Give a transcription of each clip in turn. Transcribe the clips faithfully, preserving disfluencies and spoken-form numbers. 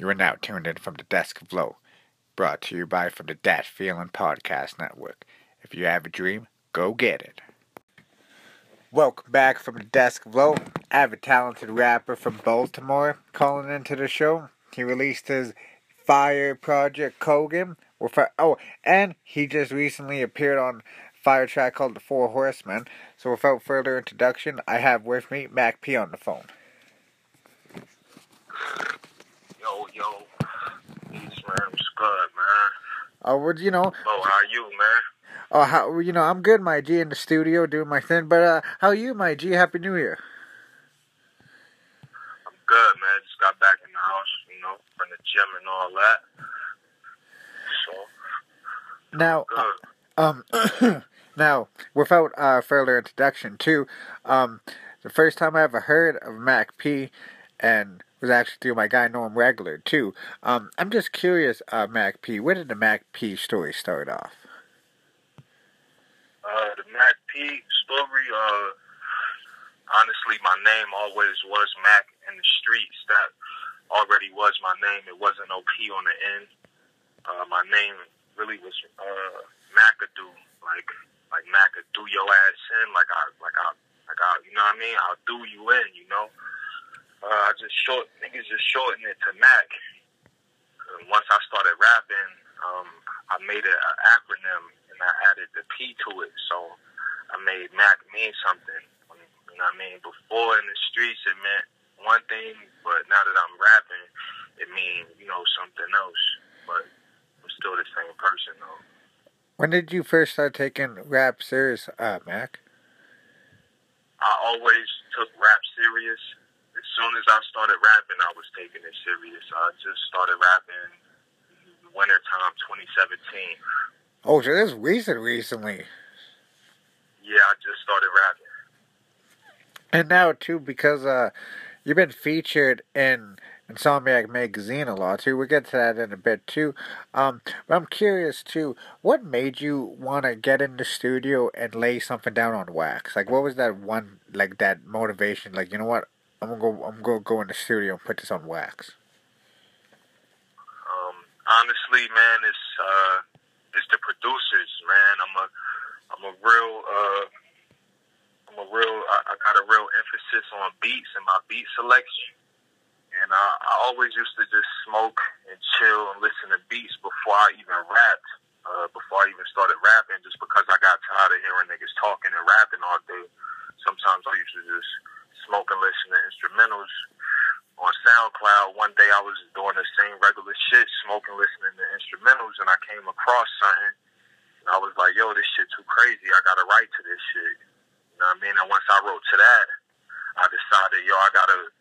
You are now tuned in from the Desk of Low, brought to you by from the That Feeling Podcast Network. If you have a dream, go get it. Welcome back from the Desk of Low. I have a talented rapper from Baltimore calling into the show. He released his Fire project, Kogan. Oh, and he just recently appeared on Firetrack called the Four Horsemen. So without further introduction, I have with me Mac P on the phone. Yo, yo. Peace, man. What's good, man? Oh, well, you know. Oh, how you, man? Oh, how, you know, I'm good, my G, in the studio doing my thing. But uh, how are you, my G? Happy New Year. I'm good, man. Just got back in the house, you know, from the gym and all that. So. Now. Good. Uh, Um, now, without uh, further introduction, too, um, the first time I ever heard of Mac P, and was actually through my guy Norm Regler, too. Um, I'm just curious, uh, Mac P, where did the Mac P story start off? Uh, the Mac P story, uh, honestly, my name always was Mac in the streets. That already was my name. It wasn't no P on the end. Uh, my name really was, uh... Macadoo, like, like Maca, do your ass in, like I, like I, like I, you know what I mean? I'll do you in, you know? Uh, I just short, niggas just shortened it to Mac. And once I started rapping, um, I made an acronym and I added the P to it, so I made Mac mean something, you know what I mean? Before in the streets it meant one thing, but now that I'm rapping, it means, you know, something else, but I'm still the same person, though. When did you first start taking rap serious, uh, Mac? I always took rap serious. As soon as I started rapping, I was taking it serious. I just started rapping in wintertime twenty seventeen. Oh, so that's recent, recently. Yeah, I just started rapping. And now, too, because uh, you've been featured in Insomniac Magazine a lot, too. We'll get to that in a bit, too. Um, but I'm curious, too, what made you want to get in the studio and lay something down on wax? Like, what was that one, like, that motivation? Like, you know what? I'm going to go I'm gonna go in the studio and put this on wax. Um, honestly, man, it's, uh, it's the producers, man. I'm a, I'm a real, uh, I'm a real, I, I got a real emphasis on beats and my beat selection. And I, I always used to just smoke and chill and listen to beats before I even rapped, uh, before I even started rapping, just because I got tired of hearing niggas talking and rapping all day. Sometimes I used to just smoke and listen to instrumentals on SoundCloud. One day I was doing the same regular shit, smoking, listening to instrumentals, and I came across something. And I was like, yo, this shit too crazy. I got to write to this shit. You know what I mean? And once I wrote to that, I decided, yo, I got to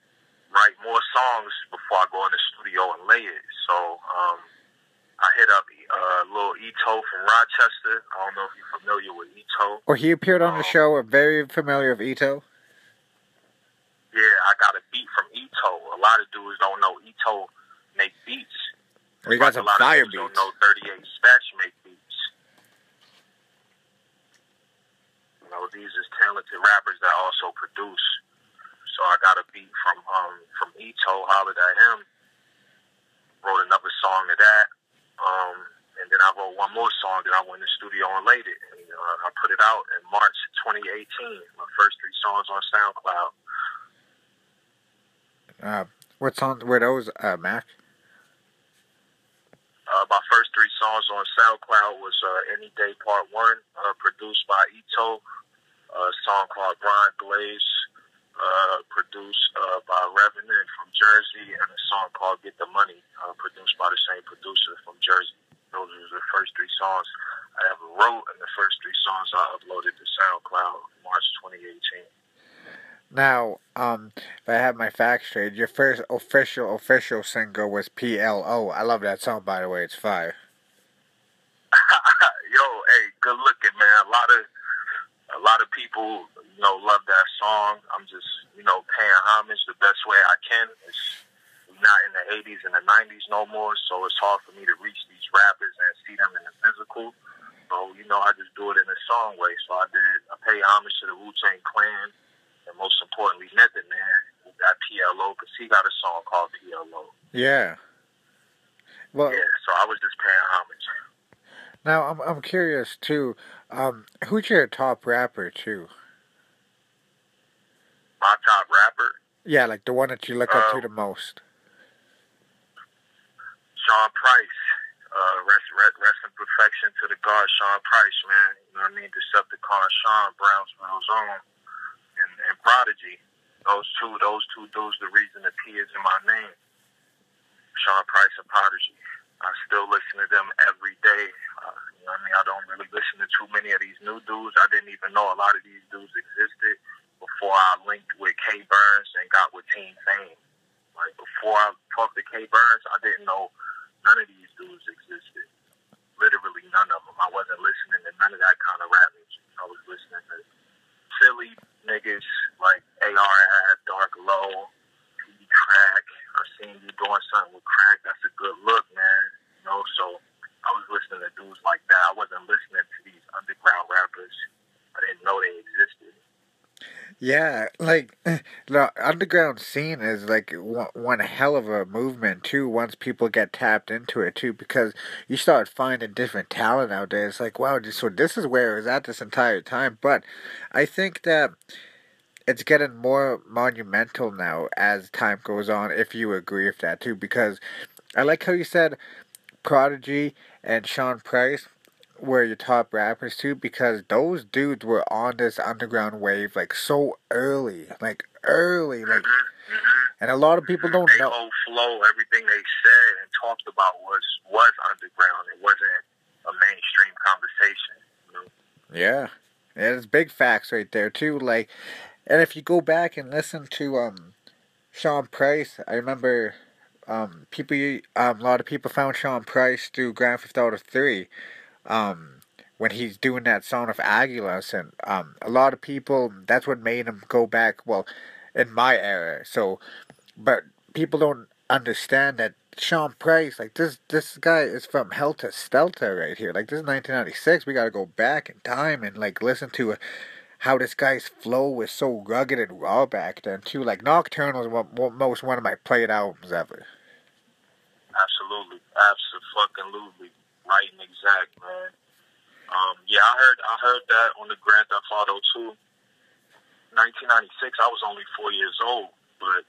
write more songs before I go in the studio and lay it. So um, I hit up uh, Lil Ito from Rochester. I don't know if you're familiar with Ito. Or he appeared on um, the show. I'm very familiar with Ito. Yeah, I got a beat from Ito. A lot of dudes don't know Ito make beats. Well, you got some fire beats. A lot of dudes don't know thirty-eight Special make beats. You know, these is talented rappers that also produce. So I got a beat from um, from Ito, hollered at him, wrote another song to that, um, and then I wrote one more song, then I went in the studio and laid it, and uh, I put it out in March twenty eighteen, my first three songs on SoundCloud. Uh, what songs were those, uh, Mac? Uh, my first three songs on SoundCloud was uh, Any Day Part one, uh, produced by Ito, a song called Brian Glaze, Uh, produced uh, by Revenant from Jersey, and a song called Get the Money, uh, produced by the same producer from Jersey. Those were the first three songs I ever wrote, and the first three songs I uploaded to SoundCloud in March twenty eighteen. Now, um, if I have my facts straight, your first official, official single was P L O. I love that song, by the way. It's fire. Yo, hey, good looking, man. A lot of A lot of people, you know, love that song. I'm just, you know, paying homage the best way I can. It's not in the eighties and the nineties no more, so it's hard for me to reach these rappers and see them in the physical. So, you know, I just do it in a song way. So I did, I pay homage to the Wu-Tang Clan, and most importantly, Method Man, who got P L O, because he got a song called P L O. Yeah. Well, yeah, so I was just paying homage. Now, I'm I'm curious, too, um, who's your top rapper, too? My top rapper? Yeah, like the one that you look uh, up to the most. Sean Price. Uh, rest, rest, rest in perfection to the God, Sean Price, man. You know what I mean? Decepticon, Sean, Brownsville's own, and, and Prodigy. Those two, those two dudes, the reason the P is in my name. Sean Price and Prodigy. I still listen to them every day. Uh, you know what I mean? I don't really listen to too many of these new dudes. I didn't even know a lot of these dudes existed before I linked with K Burns and got with Team Fame. Like, before I talked to K Burns, I didn't know none of these dudes existed. Literally none of them. I wasn't listening to none of that kind of rap music. I was listening to silly niggas like A R F, Dark Low, Crack. I seen you doing something with Crack. That's a good look, man. You know, so I was listening to dudes like that. I wasn't listening to these underground rappers. I didn't know they existed. Yeah, like the underground scene is like one, one hell of a movement too. Once people get tapped into it too, because you start finding different talent out there. It's like, wow, so this is where it was at this entire time. But I think that it's getting more monumental now as time goes on, if you agree with that too, because I like how you said Prodigy and Sean Price were your top rappers too, because those dudes were on this underground wave like so early, like early, like, mm-hmm, mm-hmm. And a lot of people don't they know. They old flow, everything they said and talked about was, was underground. It wasn't a mainstream conversation. You know? Yeah. Yeah, there's big facts right there too, like. And if you go back and listen to um, Sean Price, I remember um, people um, a lot of people found Sean Price through Grand Theft Auto three um, when he's doing that song of Aguilas. And um, a lot of people, that's what made him go back, well, in my era. So, but people don't understand that Sean Price, like this this guy is from Helter Skelter right here. Like, this is nineteen ninety-six. We got to go back in time and like listen to it. How this guy's flow was so rugged and raw back then too. Like, Nocturnal is one, most one of my played albums ever. Absolutely, absolutely, right and exact, man. Um, yeah, I heard, I heard that on the Grand Theft Auto two, nineteen ninety-six. I was only four years old, but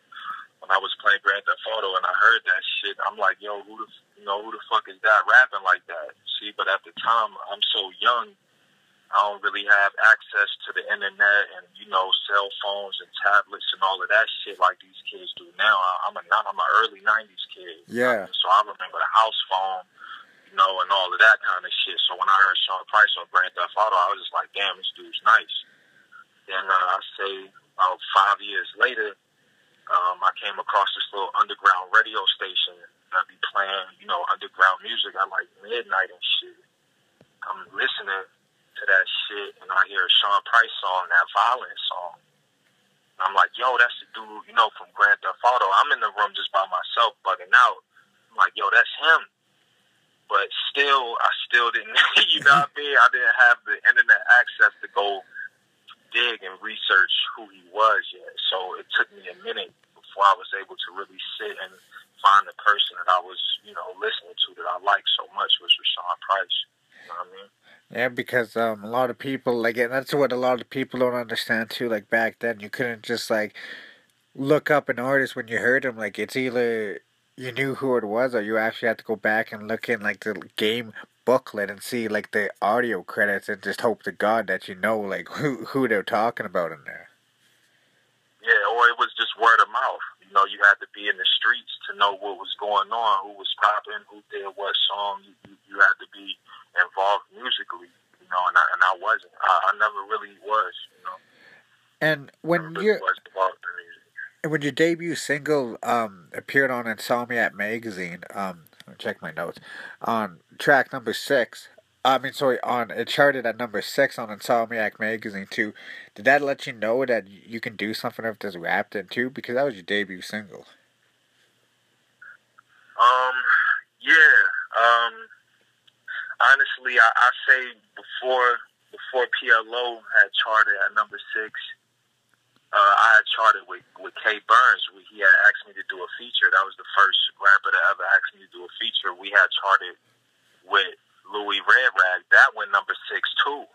when I was playing Grand Theft Auto and I heard that shit, I'm like, yo, who the, you know, who the fuck is that rapping like that? See, but at the time, I'm so young. I don't really have access to the internet and, you know, cell phones and tablets and all of that shit like these kids do now. I'm a I'm an early nineties kid. Yeah. So I remember the house phone, you know, and all of that kind of shit. So when I heard Sean Price on Grand Theft Auto, I was just like, damn, this dude's nice. Then uh, I say about five years later, um, I came across this little underground radio station that be playing, you know, underground music at like midnight and shit. I'm listening to that shit, and I hear a Sean Price song, that violent song. And I'm like, yo, that's the dude, you know, from Grand Theft Auto. I'm in the room just by myself, bugging out. I'm like, yo, that's him. But still, I still didn't, you know what I mean? I didn't have the internet access to go dig and research who he was yet. So it took me a minute before I was able to really sit and find the person that I was, you know, listening to that I liked so much, which was Sean Price. You know what I mean? Yeah, because um, a lot of people, like, and that's what a lot of people don't understand, too. Like, back then, you couldn't just, like, look up an artist when you heard him. Like, it's either you knew who it was, or you actually had to go back and look in, like, the game booklet and see, like, the audio credits and just hope to God that you know, like, who, who they're talking about in there. Yeah, or it was just word of mouth. You know, you had to be in the streets to know what was going on, who was popping, who did what song. You, you, you had to be involved musically, you know, and I, and I wasn't. I, I never really was, you know. And when you really was involved in music. And when your debut single um, appeared on Insomniac Magazine, um, let me check my notes, on track number six. I mean, sorry, on it charted at number six on Insomniac Magazine too. Did that let you know that you can do something with this rap then too? Because that was your debut single. Um. Yeah. Um. Honestly, I, I say before before P L O had charted at number six, uh, I had charted with, with K Burns. We, he had asked me to do a feature. That was the first rapper that ever asked me to do a feature. We had charted with Louis Red Rag. That went number six, too.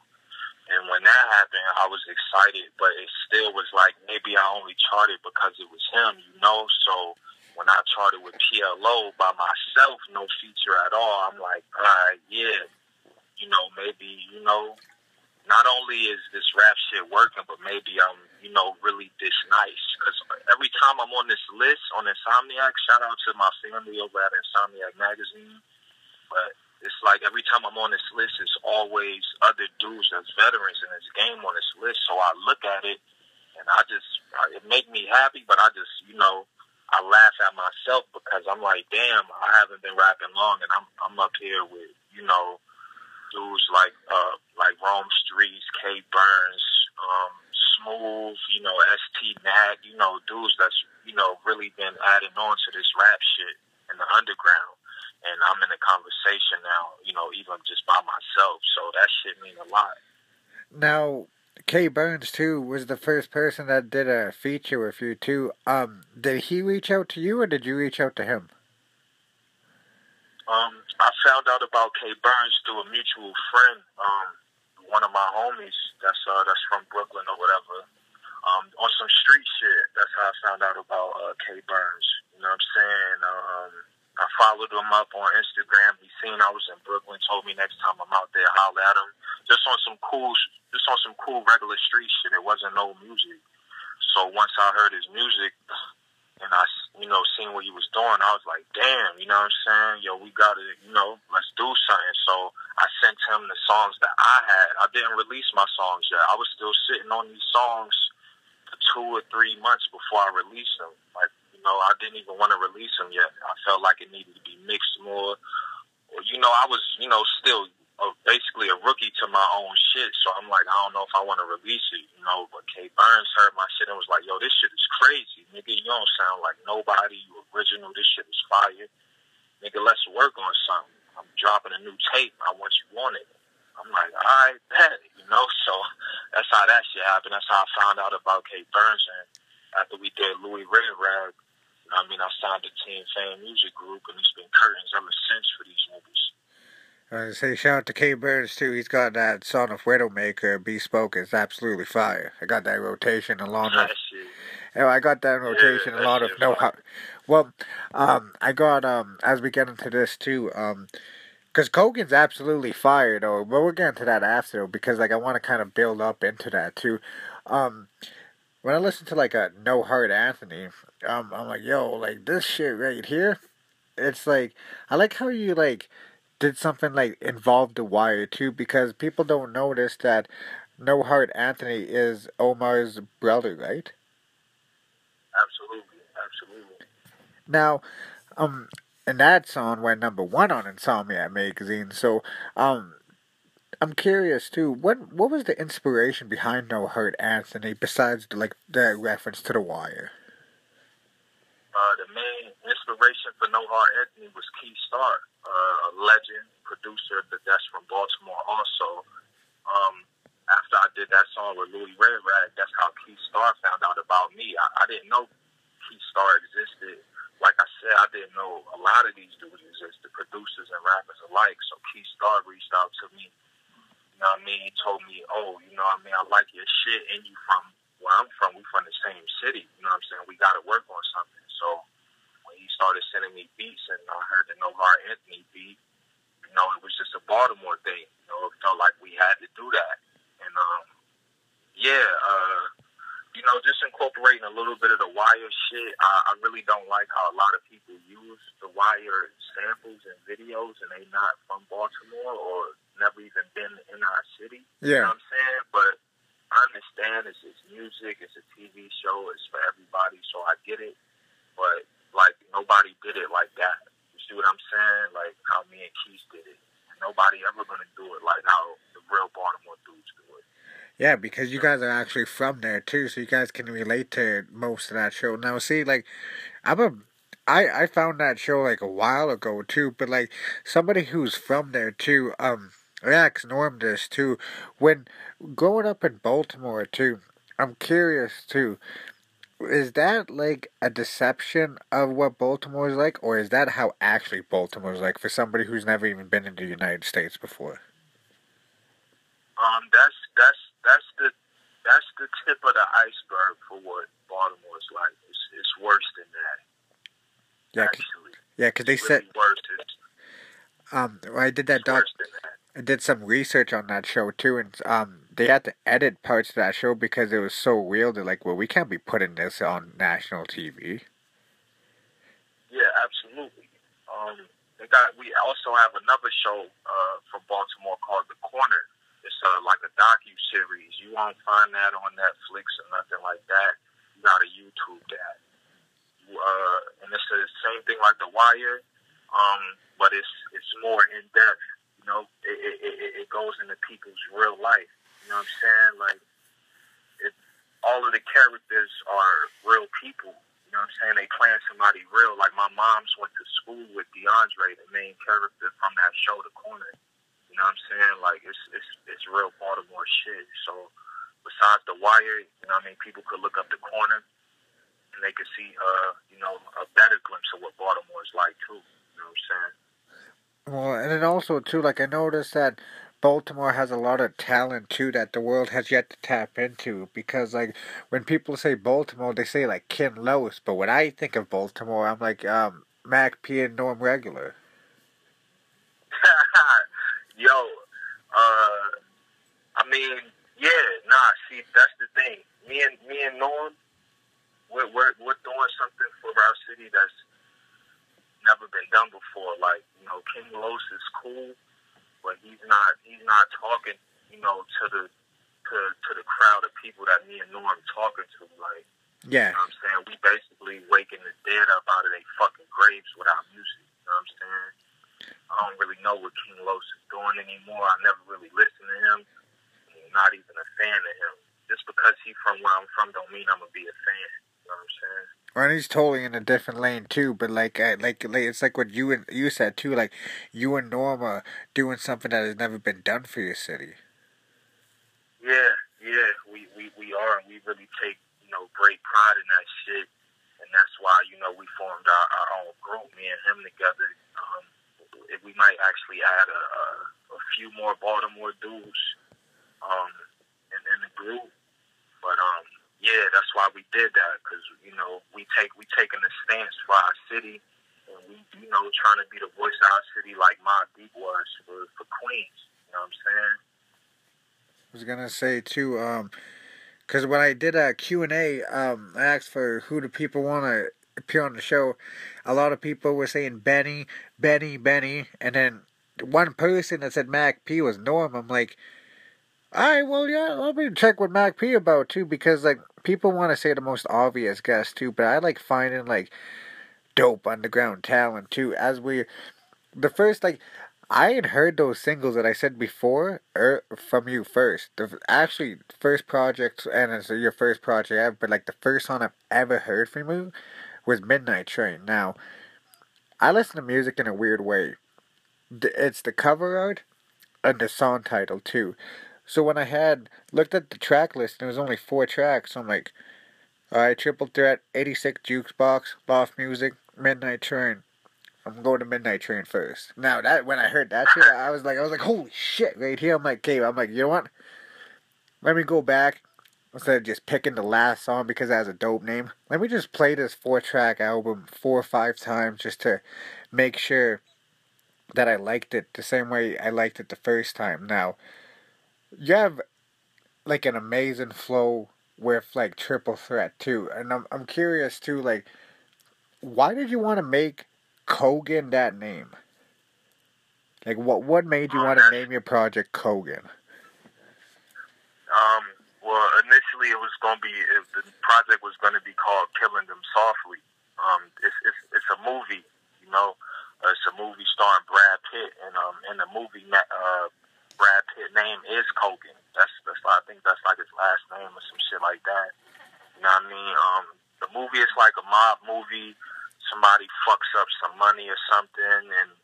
And when that happened, I was excited, but it still was like, maybe I only charted because it was him, you know? So when I charted with P L O by myself, no feature at all, I'm like, all right, yeah, you know, maybe, you know, not only is this rap shit working, but maybe I'm, you know, really this nice. Because every time I'm on this list, on Insomniac, shout out to my family over at Insomniac Magazine, but it's like every time I'm on this list, it's always other dudes that's veterans in this game on this list. So I look at it, and I just, it make me happy, but I just, you know, I laugh at myself because I'm like, damn, I haven't been rapping long, and I'm I'm up here with, you know, dudes like uh like Rome Streets, K Burns, um, Smooth, you know, S T Nag, you know, dudes that's, you know, really been adding on to this rap shit in the underground. And I'm in a conversation now, you know, even just by myself. So that shit mean a lot. Now, K Burns, too, was the first person that did a feature with you, too. Um, did he reach out to you, or did you reach out to him? Um, I found out about K Burns through a mutual friend, um, one of my homies that's, uh, that's from Brooklyn or whatever, um, on some street shit. That's how I found out about uh, K Burns. You know what I'm saying? Um... I followed him up on Instagram. He seen I was in Brooklyn, told me next time I'm out there, holler at him. Just on some cool, just on some cool regular street shit. It wasn't no music. So once I heard his music and I, you know, seen what he was doing, I was like, damn, you know what I'm saying? Yo, we gotta, you know, let's do something. So I sent him the songs that I had. I didn't release my songs yet. I was still sitting on these songs for two or three months before I released them. Like, no, I didn't even want to release them yet. I felt like it needed to be mixed more. You know, I was, you know, still a, basically a rookie to my own shit. So I'm like, I don't know if I want to release it, you know. But K Burns heard my shit and was like, yo, this shit is crazy. Nigga, you don't sound like nobody. You original. This shit is fire. Nigga, let's work on something. I'm dropping a new tape. I want you on it. I'm like, all right, bet, you know. So that's how that shit happened. That's how I found out about K Burns. And after we did Louis Red Rag, I mean, I signed the Team Fame music group, and it's been curtains ever since for these movies. I was going to say, shout out to K Burns, too. He's got that song of Widowmaker, Bespoke, is absolutely fire. I got that rotation along with... Yeah, I got that rotation yeah, along with no... Fire. Well, um, I got, um, as we get into this, too, um... because Kogan's absolutely fire, though. But we'll get into that after, though, because, like, I want to kind of build up into that, too. Um... When I listen to, like, a No Heart Anthony, um, I'm like, yo, like, this shit right here, it's like, I like how you, like, did something, like, involved the wire, too, because people don't notice that No Heart Anthony is Omar's brother, right? Absolutely, absolutely. Now, um, and that song went number one on Insomniac Magazine, so, um... I'm curious too. What what was the inspiration behind No Heart Anthony besides the, like the reference to The Wire? Uh, the main inspiration for No Heart Anthony was Keith Starr, uh, a legend producer that's from Baltimore. Also, um, after I did that song with Louis Red Rag, that's how Keith Starr found out about me. I, I didn't know Keith Starr existed. Like I said, I didn't know a lot of these dudes existed, the producers and rappers alike. So Keith Starr reached out to me. You know what I mean? He told me, oh, you know what I mean? I like your shit, and you from where I'm from. We from the same city. You know what I'm saying? We got to work on something. So when he started sending me beats, and I heard the No Heart Anthony beat, you know, it was just a Baltimore thing. You know, it felt like we had to do that. And, um, yeah, uh, you know, just incorporating a little bit of The Wire shit. I, I really don't like how a lot of people use The Wire samples and videos, and they not from Baltimore or never even been in our city. Yeah. You know what I'm saying? But I understand it's, it's music, it's a T V show, it's for everybody, so I get it. But, like, nobody did it like that. You see what I'm saying? Like, how me and Keith did it. Nobody ever gonna do it like how the real Baltimore dudes do it. Yeah, because you guys are actually from there, too, so you guys can relate to most of that show. Now, see, like, I'm a... I, I found that show, like, a while ago, too, but, like, somebody who's from there, too, um... I asked Norm this, too. When growing up in Baltimore, too, I'm curious too. Is that like a deception of what Baltimore is like, or is that how actually Baltimore is like for somebody who's never even been in the United States before? Um, that's that's that's the that's the tip of the iceberg for what Baltimore is like. It's, it's worse than that. Yeah, actually. Cause, yeah, because they really said. Worse than, um, well, I did that doc. I did some research on that show too, and um, they had to edit parts of that show because it was so real. They're like, "Well, we can't be putting this on national T V." Yeah, absolutely. Um, they got. We also have another show uh from Baltimore called The Corner. It's uh, like a docu series. You won't find that on Netflix or nothing like that. You gotta YouTube that. You, uh, and it's the same thing like The Wire, um, but it's it's more in depth. You know, it, it, it goes into people's real life. You know what I'm saying? Like, it, all of the characters are real people. You know what I'm saying? They playing somebody real. Like, my mom's went to school with DeAndre, the main character from that show, The Corner. You know what I'm saying? Like, it's it's it's real Baltimore shit. So, besides The Wire, you know what I mean? People could look up The Corner, and they could see, uh, you know, a better glimpse of what Baltimore is like, too. You know what I'm saying? Well, and then also, too, like, I noticed that Baltimore has a lot of talent, too, that the world has yet to tap into. Because, like, when people say Baltimore, they say, like, Ken Lois. But when I think of Baltimore, I'm like, um, Mac P and Norm Regler. Yo, uh, I mean, yeah, nah, see, that's the thing. Me and, me and Norm, we're, we're, we're doing something for our city that's never been done before. Like, you know, King Los is cool, but he's not he's not talking, you know, to the to to the crowd of people that me and Norm talking to. Like, yeah, you know what I'm saying? We basically waking the dead up out of their fucking graves with our music. You know what I'm saying? I don't really know what King Los is doing anymore. I never really listened to him. I'm not even a fan of him. Just because he's from where I'm from don't mean I'm gonna be a fan. You know what I'm saying? And he's totally in a different lane too, but like, uh, like, like, it's like what you and you said too. Like, you and Norm are doing something that has never been done for your city. Yeah, yeah, we we we are, and we really take, you know, great pride in that shit, and that's why, you know, we formed our, our own group, me and him together. Um, we might actually add a a, a few more Baltimore dudes, um, in, in the group, but um. Yeah, that's why we did that, because, you know, we take we taking a stance for our city, and we, you know, trying to be the voice of our city like Mobb Deep was for, for Queens, you know what I'm saying? I was going to say, too, um, because when I did a Q and A, um, I asked for who do people want to appear on the show. A lot of people were saying Benny, Benny, Benny, and then one person that said Mac P was Norm. I'm like, alright, well, yeah, let me check with Mac P about, too, because, like, people want to say the most obvious guess, too, but I like finding, like, dope underground talent, too, as we, the first, like, I had heard those singles that I said before, er, from you first, the, actually, first project, and it's your first project ever, but, like, the first song I've ever heard from you was Midnight Train. Now, I listen to music in a weird way. It's the cover art and the song title, too. So when I had looked at the track list, there was only four tracks. So I'm like, all right, Triple Threat, eighty-six Jukebox, Loft Music, Midnight Train. I'm going to Midnight Train first. Now that when I heard that shit, I was like, I was like, holy shit! Right here, I'm like, okay, I'm like, you know what? Let me go back instead of just picking the last song because it has a dope name. Let me just play this four-track album four or five times just to make sure that I liked it the same way I liked it the first time. Now, you have, like, an amazing flow with, like, Triple Threat, too. And I'm I'm curious, too, like, why did you want to make Kogan that name? Like, what what made you um, want to name your project Kogan? Um, well, initially it was going to be, it, the project was going to be called Killing Them Softly. Um, it's, it's, it's a movie, you know. Uh, it's a movie starring Brad Pitt, and um, in the movie, uh, Brad Pitt's name is Kogan. That's, that's I think that's like his last name or some shit like that. You know what I mean? Um, the movie is like a mob movie. Somebody fucks up some money or something, and,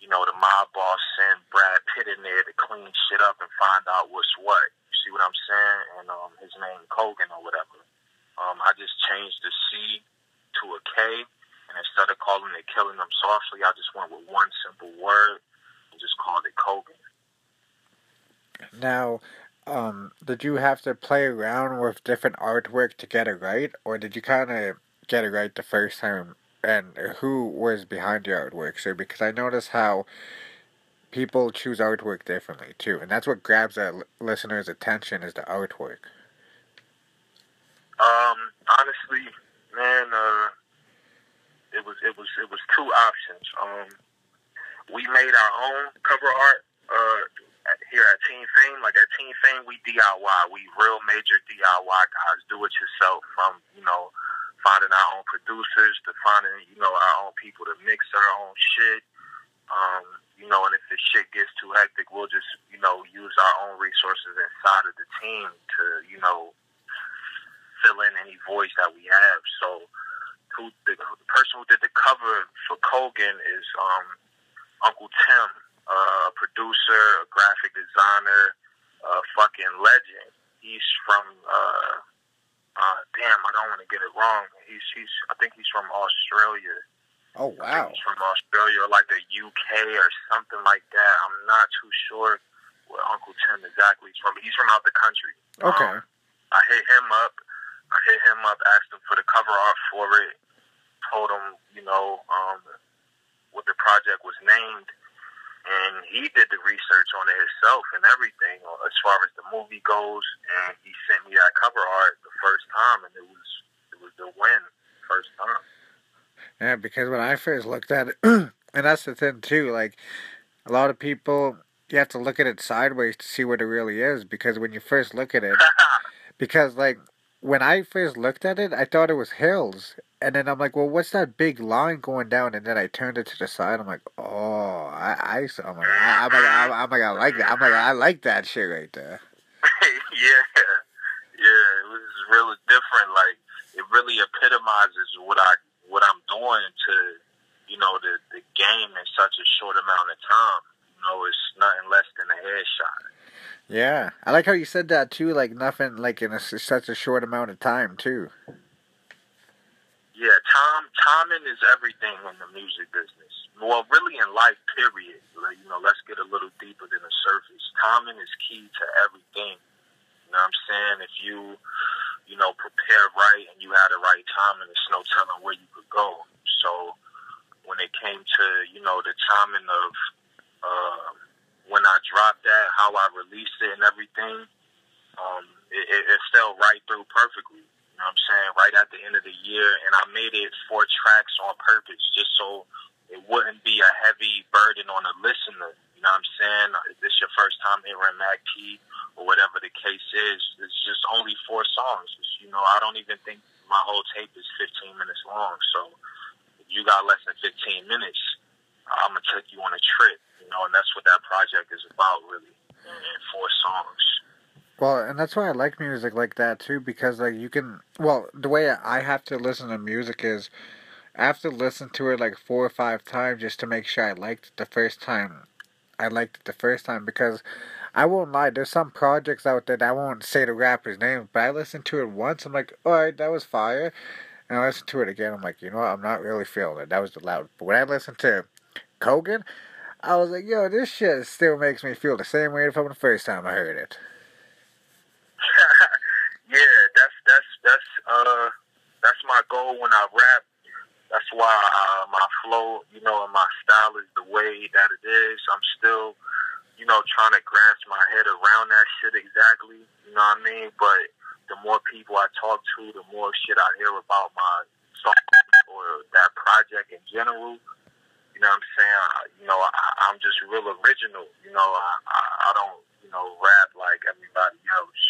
you know, the mob boss sends Brad Pitt in there to clean shit up and find out what's what. You see what I'm saying? And um, his name Kogan or whatever. Um, I just changed the C to a K, and instead of calling it Killing Them Softly, I just went with one simple word and just called it Kogan. Now, um, did you have to play around with different artwork to get it right, or did you kind of get it right the first time? And who was behind your artwork, sir? Because I noticed how people choose artwork differently too, and that's what grabs our listeners' attention is the artwork. Um, honestly, man, uh, it was it was it was two options. Um, we made our own cover art. Uh. Here at Team Fame, like at Team Fame, we D I Y. We real major D I Y guys, do it yourself. From you know, finding our own producers to finding you know our own people to mix our own shit. Um, you know, and if the shit gets too hectic, we'll just you know use our own resources inside of the team to you know fill in any voids that we have. So, who the, the person who did the cover for Kogan is um, Uncle Tim. A uh, producer, a graphic designer, a uh, fucking legend. He's from, uh, uh, damn, I don't want to get it wrong. He's, he's, I think he's from Australia. Oh, wow. He's from Australia or like the U K or something like that. I'm not too sure where Uncle Tim exactly is from, but he's from out the country. Okay. Um, I hit him up. I hit him up, asked him for the cover art for it, told him, you know, um, what the project was named. And he did the research on it himself and everything as far as the movie goes. And he sent me that cover art the first time, and it was it was the win first time. Yeah, because when I first looked at it, and that's the thing too. Like a lot of people, you have to look at it sideways to see what it really is. Because when you first look at it, because like when I first looked at it, I thought it was hills. And then I'm like, well, what's that big line going down? And then I turned it to the side. I'm like, oh, I, I, so I'm like, I, I'm like, I'm, I'm like, I like that. I'm like, I like that shit right there. yeah, yeah, it was really different. Like, it really epitomizes what I, what I'm doing to, you know, the the game in such a short amount of time. You know, it's nothing less than a headshot. Yeah, I like how you said that too. Like nothing, like in a, such a short amount of time too. Yeah, time, timing is everything in the music business. Well, really in life, period. Like, you know, let's get a little deeper than the surface. Timing is key to everything. You know what I'm saying? If you, you know, prepare right and you had the right timing, there's no telling where you could go. So when it came to, you know, the timing of uh, when I dropped that, how I released it and everything, um, it, it, it fell right through perfectly. You know what I'm saying, right at the end of the year, and I made it four tracks on purpose just so it wouldn't be a heavy burden on the listener. You know what I'm saying? If this is your first time hearing Mac P or whatever the case is, it's just only four songs. It's, you know, I don't even think my whole tape is fifteen minutes long, so if you got less than fifteen minutes, I'm going to take you on a trip, you know, and that's what that project is about, really, and four songs. Well, and that's why I like music like that, too, because, like, you can... Well, the way I have to listen to music is I have to listen to it, like, four or five times just to make sure I liked it the first time. I liked it the first time, because I won't lie, there's some projects out there that I won't say the rapper's name, but I listened to it once, I'm like, alright, that was fire, and I listened to it again, I'm like, you know what, I'm not really feeling it, that was the loud. But when I listened to Kogan, I was like, yo, this shit still makes me feel the same way from the first time I heard it. Yeah, that's that's that's uh that's my goal when I rap. That's why uh, my flow, you know, and my style is the way that it is. I'm still, you know, trying to grasp my head around that shit exactly. You know what I mean? But the more people I talk to, the more shit I hear about my song or that project in general. You know what I'm saying? I, you know, I, I'm just real original. You know, I I, I don't. You know, rap like everybody else,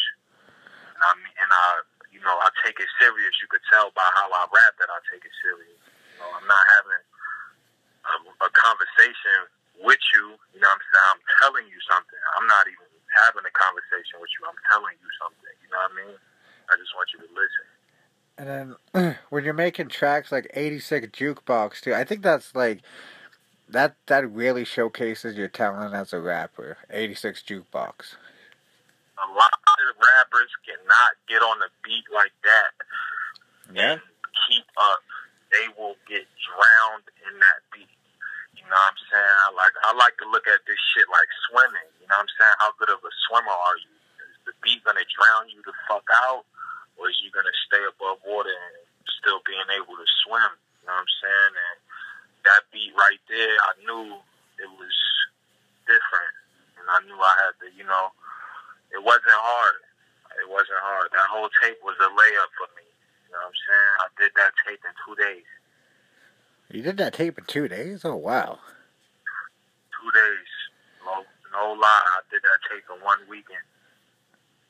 and I mean, and I, you know, I take it serious. You could tell by how I rap that I take it serious. You know, I'm not having a, a conversation with you. You know what I'm saying? I'm telling you something. I'm not even having a conversation with you. I'm telling you something. You know what I mean? I just want you to listen. And then when you're making tracks like eighty-six Jukebox too, I think that's like. That that really showcases your talent as a rapper. eighty-six Jukebox. A lot of rappers cannot get on the beat like that. Yeah. And keep up. They will get drowned in that beat. You know what I'm saying? I like I like to look at this shit like swimming. You know what I'm saying? How good of a swimmer are you? Is the beat gonna drown you the fuck out, or is you gonna stay above water and still being able to swim? You know what I'm saying? And that beat right there, I knew it was different, and I knew I had to, you know, it wasn't hard. It wasn't hard. That whole tape was a layup for me. You know what I'm saying? I did that tape in two days. You did that tape in two days? Oh, wow. Two days. No, no lie. I did that tape in one weekend.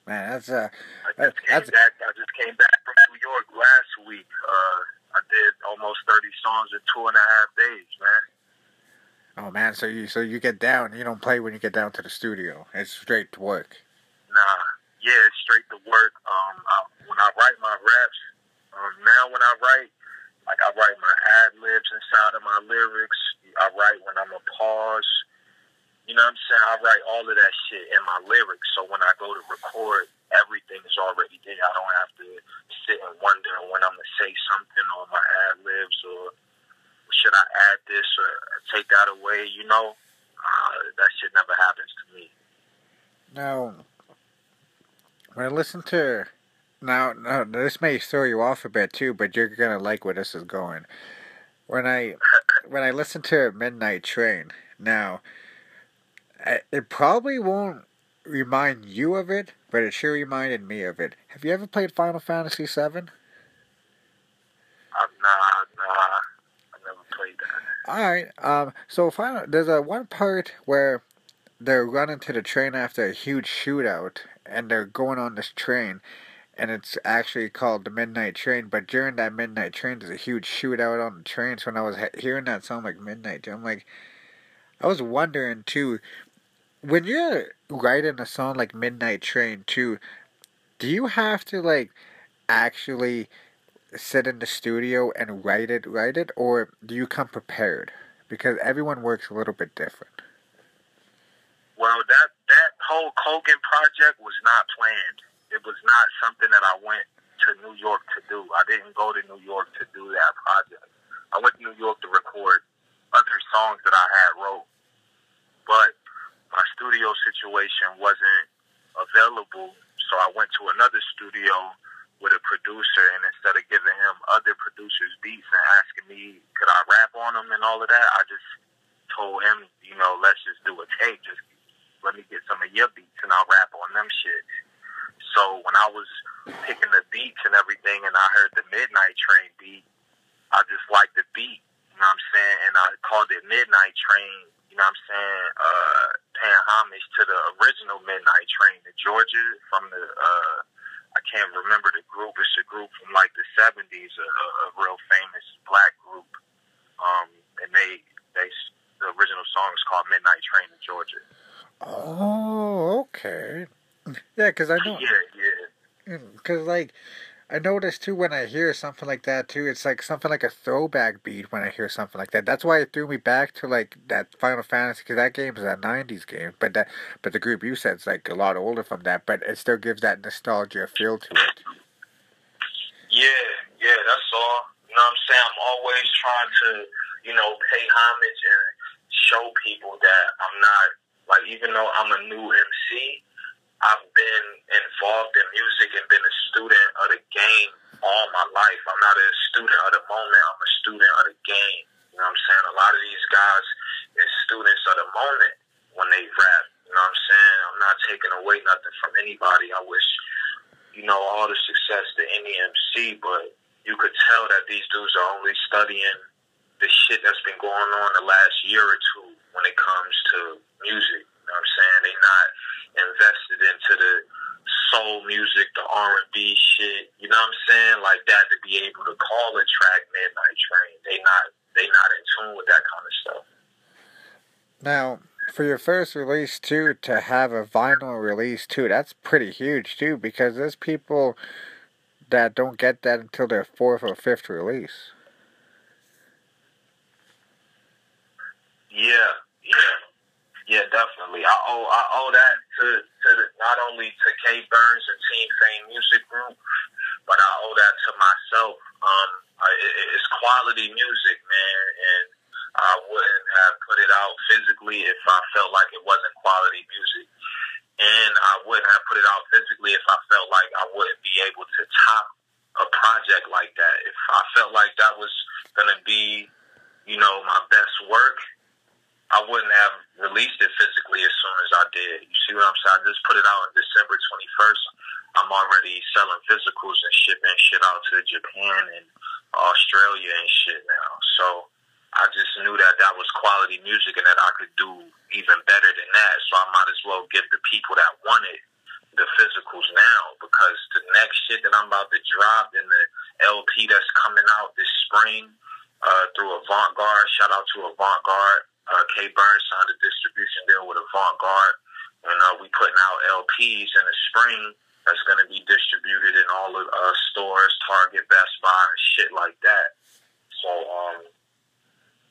Man, that's uh, I just, that's, came, that's... Back, I just came back from New York last week. Uh, I did almost thirty songs in two and a half days, man. Oh man, so you so you get down. You don't play when you get down to the studio. It's straight to work. Nah, yeah, it's straight to work. Um, I, when I write my raps, um, now when I write, like I write my ad libs inside of my lyrics. I write when I'm a pause. You know what I'm saying? I write all of that shit in my lyrics. So when I go to record, everything is already there. I don't have to sit and wonder when I'm gonna say something on my ad libs, or should I add this or take that away. You know, uh, that shit never happens to me. Now, when I listen to now, now this may throw you off a bit too, but you're gonna like where this is going. When I when I listen to Midnight Train now, I, it probably won't remind you of it, but it sure reminded me of it. Have you ever played Final Fantasy seven? I've not, nah, I've never played that. Alright, um, so final, there's a one part where they're running to the train after a huge shootout, and they're going on this train, and it's actually called the Midnight Train, but during that Midnight Train, there's a huge shootout on the train, so when I was hearing that sound like Midnight, I'm like, I was wondering too, when you're writing a song like Midnight Train too, do you have to like actually sit in the studio and write it, write it, or do you come prepared? Because everyone works a little bit different. Well, that that whole Kogan project was not planned. It was not something that I went to New York to do. I didn't go to New York to do that project. I went to New York to record other songs that I had wrote, but my studio situation wasn't available, so I went to another studio with a producer, and instead of giving him other producers' beats and asking me could I rap on them and all of that, I just told him, you know, let's just do a tape. Just let me get some of your beats and I'll rap on them shit. So when I was picking the beats and everything and I heard the Midnight Train beat, I just liked the beat, you know what I'm saying? And I called it Midnight Train, you know what I'm saying, uh, paying homage to the original Midnight Train to Georgia from the, uh, I can't remember the group. It's a group from like the seventies, a, a real famous black group. Um, and they, they, the original song is called Midnight Train to Georgia. Oh, okay. Yeah, because I know. Yeah, yeah. Because like, I noticed too when I hear something like that too, it's like something like a throwback beat when I hear something like that. That's why it threw me back to like that Final Fantasy, because that game is a nineties game, but that but the group you said is like a lot older from that, but it still gives that nostalgia feel to it. Yeah, yeah, that's all. You know what I'm saying? I'm always trying to, you know, pay homage and show people that I'm not, like, even though I'm a new M C, I've been involved in music and been a student of the game all my life. I'm not a student of the moment. I'm a student of the game. You know what I'm saying? A lot of these guys is students of the moment when they rap. You know what I'm saying? I'm not taking away nothing from anybody. I wish, you know, all the success to any M C, but you could tell that these dudes are only studying the shit that's been going on the last year or two when it comes to music. You know what I'm saying? They not invested into the soul music, the R and B shit, you know what I'm saying, like that, to be able to call a track Midnight Train. They not, they not in tune with that kind of stuff. Now, for your first release too, to have a vinyl release too, that's pretty huge too, because there's people that don't get that until their fourth or fifth release. Yeah, yeah. Yeah, definitely. I owe I owe that to, to the, not only to K Burns and Team Fame Music Group, but I owe that to myself. Um, it, it's quality music, man, and I wouldn't have put it out physically if I felt like it wasn't quality music, and I wouldn't have put it out physically if I felt like I wouldn't be able to top a project like that. If I felt like that was gonna be, you know, my best work, I wouldn't have released it physically as soon as I did. You see what I'm saying? I just put it out on December twenty-first. I'm already selling physicals and shipping shit out to Japan and Australia and shit now. So I just knew that that was quality music and that I could do even better than that. So I might as well give the people that want it the physicals now, because the next shit that I'm about to drop and the L P that's coming out this spring uh, through Avant Garde, shout out to Avant Garde. Uh, K Burns signed a distribution deal with Avant Garde, and uh, we putting out L Ps in the spring that's going to be distributed in all of uh, stores, Target, Best Buy, and shit like that. So, um,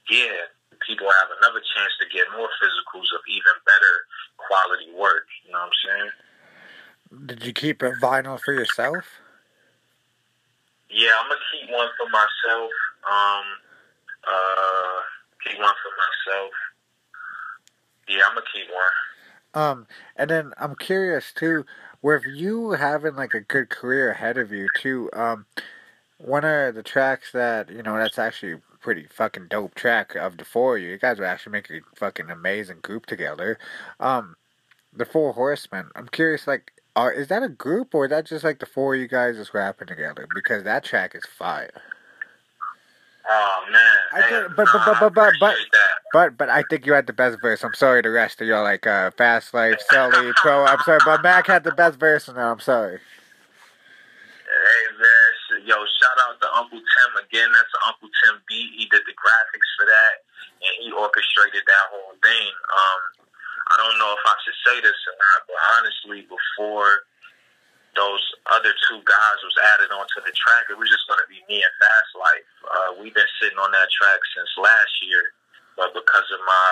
yeah, people have another chance to get more physicals of even better quality work. You know what I'm saying? Did you keep a vinyl for yourself? Yeah, I'm going to keep one for myself. Um, uh... Keep one for myself. Yeah, I'm gonna keep one. Um, and then I'm curious too, with you having like a good career ahead of you too, um, one of the tracks that, you know, that's actually a pretty fucking dope track of the four of you. You guys would actually make a fucking amazing group together. Um, the Four Horsemen. I'm curious, like, are is that a group or is that just like the four of you guys just rapping together? Because that track is fire. Oh man! I man. Think, but, but, but, but, but, but, but, but I think you had the best verse. I'm sorry, the rest of y'all like uh, Fast Life, Sully, Pro. I'm sorry, but Mac had the best verse, and I'm sorry. Hey man, yo! Shout out to Uncle Tim again. That's an Uncle Tim beat. He did the graphics for that, and he orchestrated that whole thing. Um, I don't know if I should say this or not, but honestly, before those other two guys was added onto the track, it was just going to be me and Fast Life. Uh, we've been sitting on that track since last year, but because of my,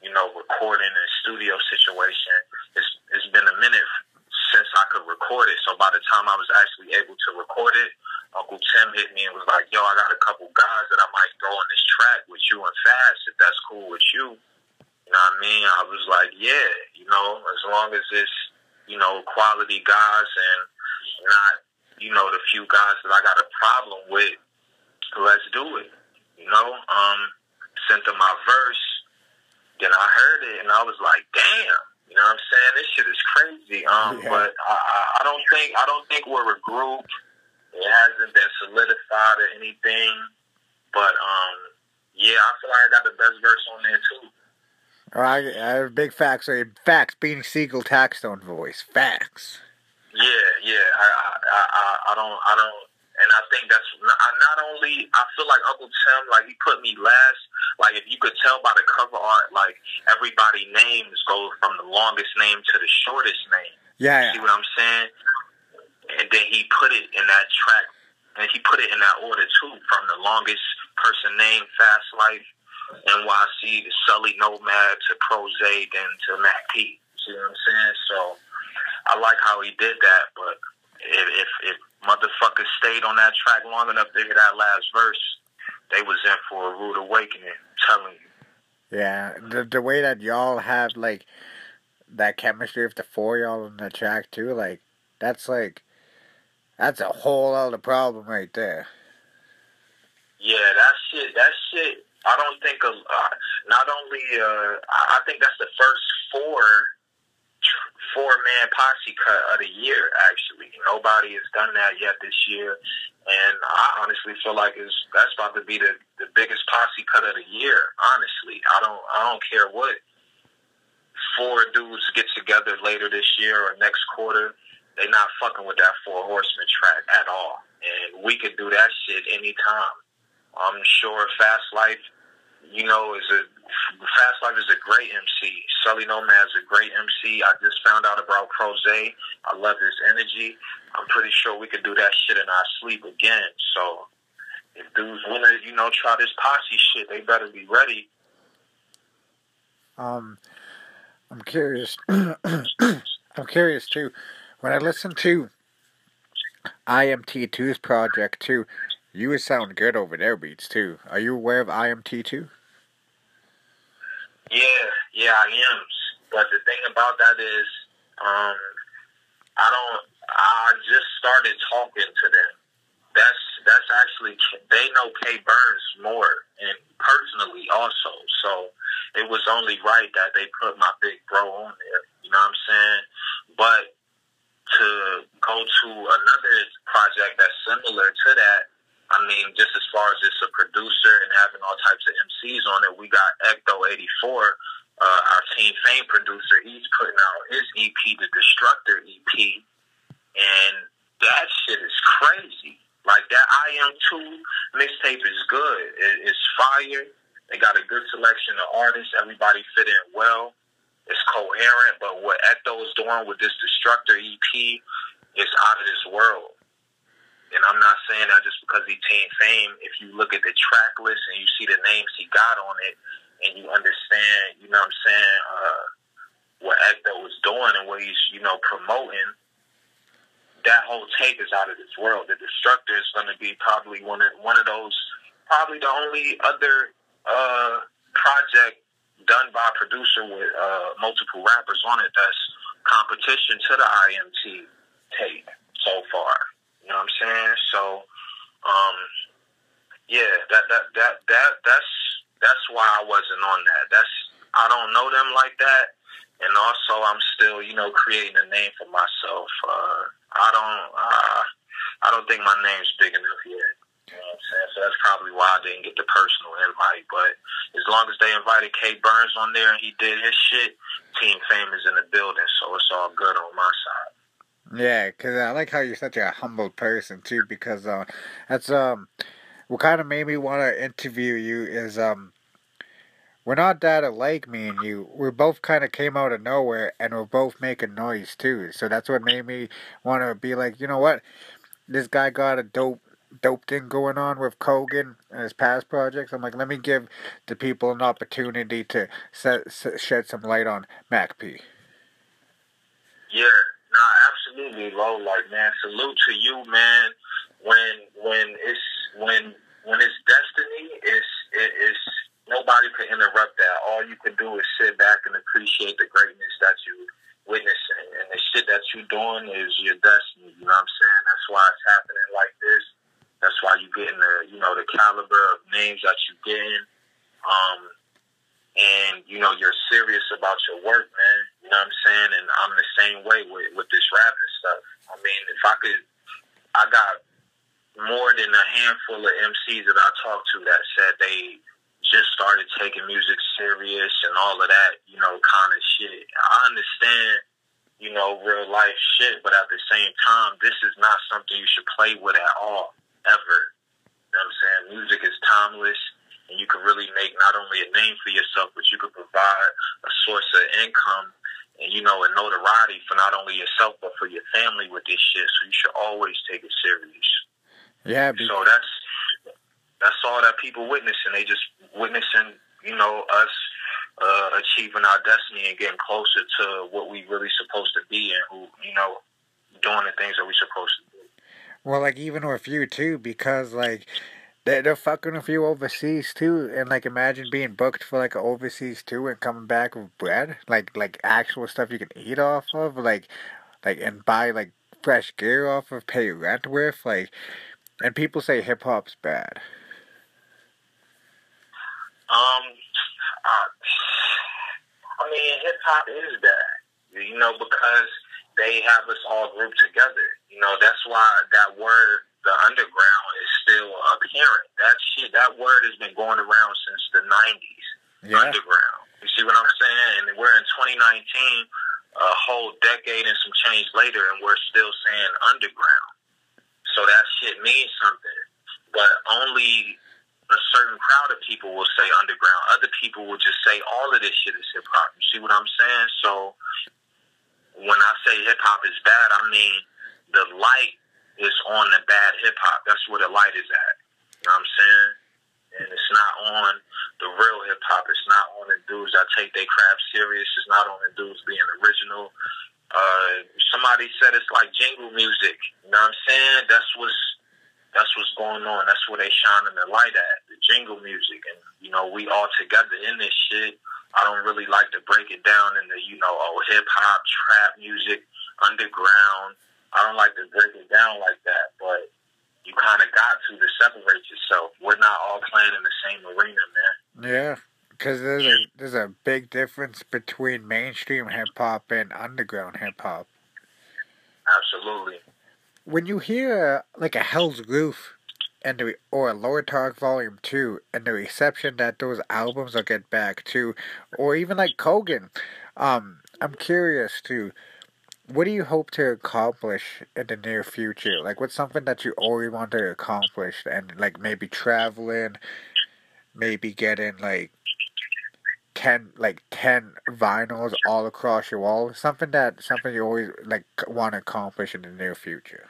you know, recording and studio situation, it's it's been a minute since I could record it. So by the time I was actually able to record it, Uncle Tim hit me and was like, yo, I got a couple guys that I might go on this track with you and Fast, if that's cool with you. You know what I mean? I was like, yeah, you know, as long as it's, you know, quality guys and not, you know, the few guys that I got a problem with, let's do it, you know? Um, sent them my verse, then I heard it, and I was like, damn, you know what I'm saying? This shit is crazy. Um, yeah. But I, I don't think I don't think we're a group. It hasn't been solidified or anything. But, um, yeah, I feel like I got the best verse on there, too. All right, uh, big facts. Right? Facts, Beanie Siegel, Taxstone voice. Facts. Yeah, yeah. I, I, I, I don't, I don't, and I think that's not, not only. I feel like Uncle Tim, like he put me last. Like if you could tell by the cover art, like everybody's names go from the longest name to the shortest name. Yeah. See yeah. what I'm saying? And then he put it in that track, and he put it in that order too, from the longest person name, Fast Life, N Y C, to Sully Nomad, to Prozay, then to Mac P. See what I'm saying? So I like how he did that, but if, if motherfuckers stayed on that track long enough to hear that last verse, they was in for a rude awakening, I'm telling you. Yeah, the, the way that y'all had, like, that chemistry of the four y'all on the track, too, like, that's, like, that's a whole other problem right there. Yeah, that shit, that shit... I don't think, uh, not only, uh, I think that's the first four, four-man posse cut of the year, actually. Nobody has done that yet this year, and I honestly feel like it's, that's about to be the, the biggest posse cut of the year, honestly. I don't, I don't care what. Four dudes get together later this year or next quarter, they're not fucking with that Four Horsemen track at all, and we could do that shit anytime. I'm sure Fast Life, you know, is a Fast Life is a great M C. Sully Nomad is a great M C. I just found out about Prozay. I love his energy. I'm pretty sure we could do that shit in our sleep again. So if dudes want to, you know, try this posse shit, they better be ready. Um, I'm curious. I'm curious too. When I listened to I M T two's project too, you would sound good over their beats too. Are you aware of I M T two? Yeah, yeah, I am. But the thing about that is, um, I don't. I just started talking to them. That's that's actually they know K Burns more and personally also. So it was only right that they put my big bro on there. You know what I'm saying? But to go to another project that's similar to that, I mean, just as far as it's a producer and having all types of M Cs on it, we got Ecto eighty-four, uh, our Team Fame producer. He's putting out his E P, the Destructor E P, and that shit is crazy. Like, that I M two mixtape is good. It, it's fire. They got a good selection of artists. Everybody fit in well. It's coherent, but what Ecto is doing with this Destructor E P is out of this world. And I'm not saying that just because he Team Fame. If you look at the track list and you see the names he got on it, and you understand, you know what I'm saying, uh, what Ecto was doing and what he's, you know, promoting, that whole tape is out of this world. The Destructor is going to be probably one of one of those, probably the only other uh, project done by a producer with uh, multiple rappers on it that's competition to the I M T tape so far. You know what I'm saying? So, um, yeah, that that that that that's that's why I wasn't on that. That's I don't know them like that, and also I'm still, you know, creating a name for myself. Uh, I don't uh, I don't think my name's big enough yet. You know what I'm saying? So that's probably why I didn't get the personal invite. But as long as they invited K Burns on there and he did his shit, Team Fame is in the building, so it's all good on my side. Yeah, because I like how you're such a humble person, too, because uh, that's um, what kind of made me want to interview you is um, we're not that alike, me and you. We both kind of came out of nowhere, and we're both making noise, too. So that's what made me want to be like, you know what? This guy got a dope, dope thing going on with Kogan and his past projects. I'm like, let me give the people an opportunity to set, set, shed some light on Mac P. Yeah. Nah, absolutely, low. Like, man, salute to you, man. When when it's when when it's destiny, it's it, it's nobody can interrupt that. All you can do is sit back and appreciate the greatness that you witnessing, and the shit that you're doing is your destiny. You know what I'm saying? That's why it's happening like this. That's why you getting the you know the caliber of names that you getting. Um. And, you know, you're serious about your work, man. You know what I'm saying? And I'm the same way with, with this rapping stuff. I mean, if I could, I got more than a handful of M Cs that I talked to that said they just started taking music serious and all of that, you know, kind of shit. I understand, you know, real life shit, but at the same time, this is not something you should play with at all, ever. You know what I'm saying? Music is timeless. And you can really make not only a name for yourself, but you can provide a source of income and, you know, a notoriety for not only yourself, but for your family with this shit. So you should always take it serious. Yeah. So that's, that's all that people witnessing. They just witnessing, you know, us uh, achieving our destiny and getting closer to what we really supposed to be and, who, you know, doing the things that we supposed to do. Well, like, even with you, too, because, like, They're, they're fucking with you overseas, too. And, like, imagine being booked for, like, an overseas tour and coming back with bread. Like, like actual stuff you can eat off of. Like, like and buy, like, fresh gear off of, pay rent with. Like, and people say hip-hop's bad. Um, uh, I mean, hip-hop is bad. You know, because they have us all grouped together. You know, that's why that word, the underground, is still apparent. That shit, that word has been going around since the nineties. Yeah. Underground. You see what I'm saying? And we're in twenty nineteen, a whole decade and some change later, and we're still saying underground. So that shit means something. But only a certain crowd of people will say underground. Other people will just say all of this shit is hip-hop. You see what I'm saying? So when I say hip-hop is bad, I mean the light is on the bad hip-hop. That's where the light is at. You know what I'm saying? And it's not on the real hip-hop. It's not on the dudes that take their craft serious. It's not on the dudes music. You know what I'm saying? That's what's, that's what's going on. That's where they shining the light at, the jingle music. And, you know, we all together in this shit. I don't really like to break it down into, you know, oh, hip-hop, trap music, underground. I don't like to break it down like that, but you kind of got to to separate yourself. We're not all playing in the same arena, man. Yeah, because there's a, there's a big difference between mainstream hip-hop and underground hip-hop. Absolutely. When you hear, like, a Hell's Roof and the, or Lord Talk Volume two, and the reception that those albums will get back to, or even like Kogan, um, I'm curious too, what do you hope to accomplish in the near future? Like, what's something that you already want to accomplish, and like maybe traveling, maybe getting like ten like ten vinyls all across your wall, something that something you always like want to accomplish in the near future.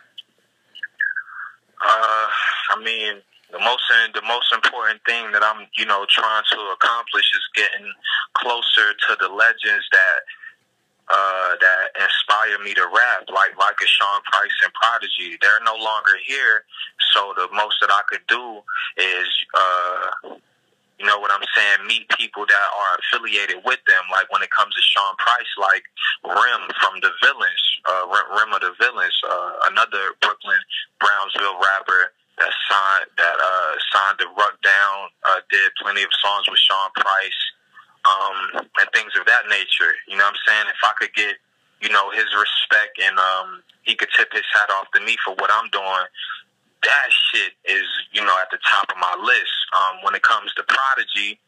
Uh. I mean, the most the most important thing that I'm, you know, trying to accomplish is getting closer to the legends that uh, that inspire me to rap, like like a Sean Price and Prodigy. They're no longer here, so the most that I could do is, uh, you know what I'm saying, meet people that are affiliated with them. Like when it comes to Sean Price, like Rim from the Villains, uh, Rim of the Villains, uh, another Brooklyn, Brownsville rapper. That signed, that uh, signed the Ruck Down, uh, did plenty of songs with Sean Price, um, and things of that nature. You know what I'm saying? If I could get, you know, his respect and um, he could tip his hat off to me for what I'm doing, that shit is, you know, at the top of my list. Um, when it comes to Prodigy,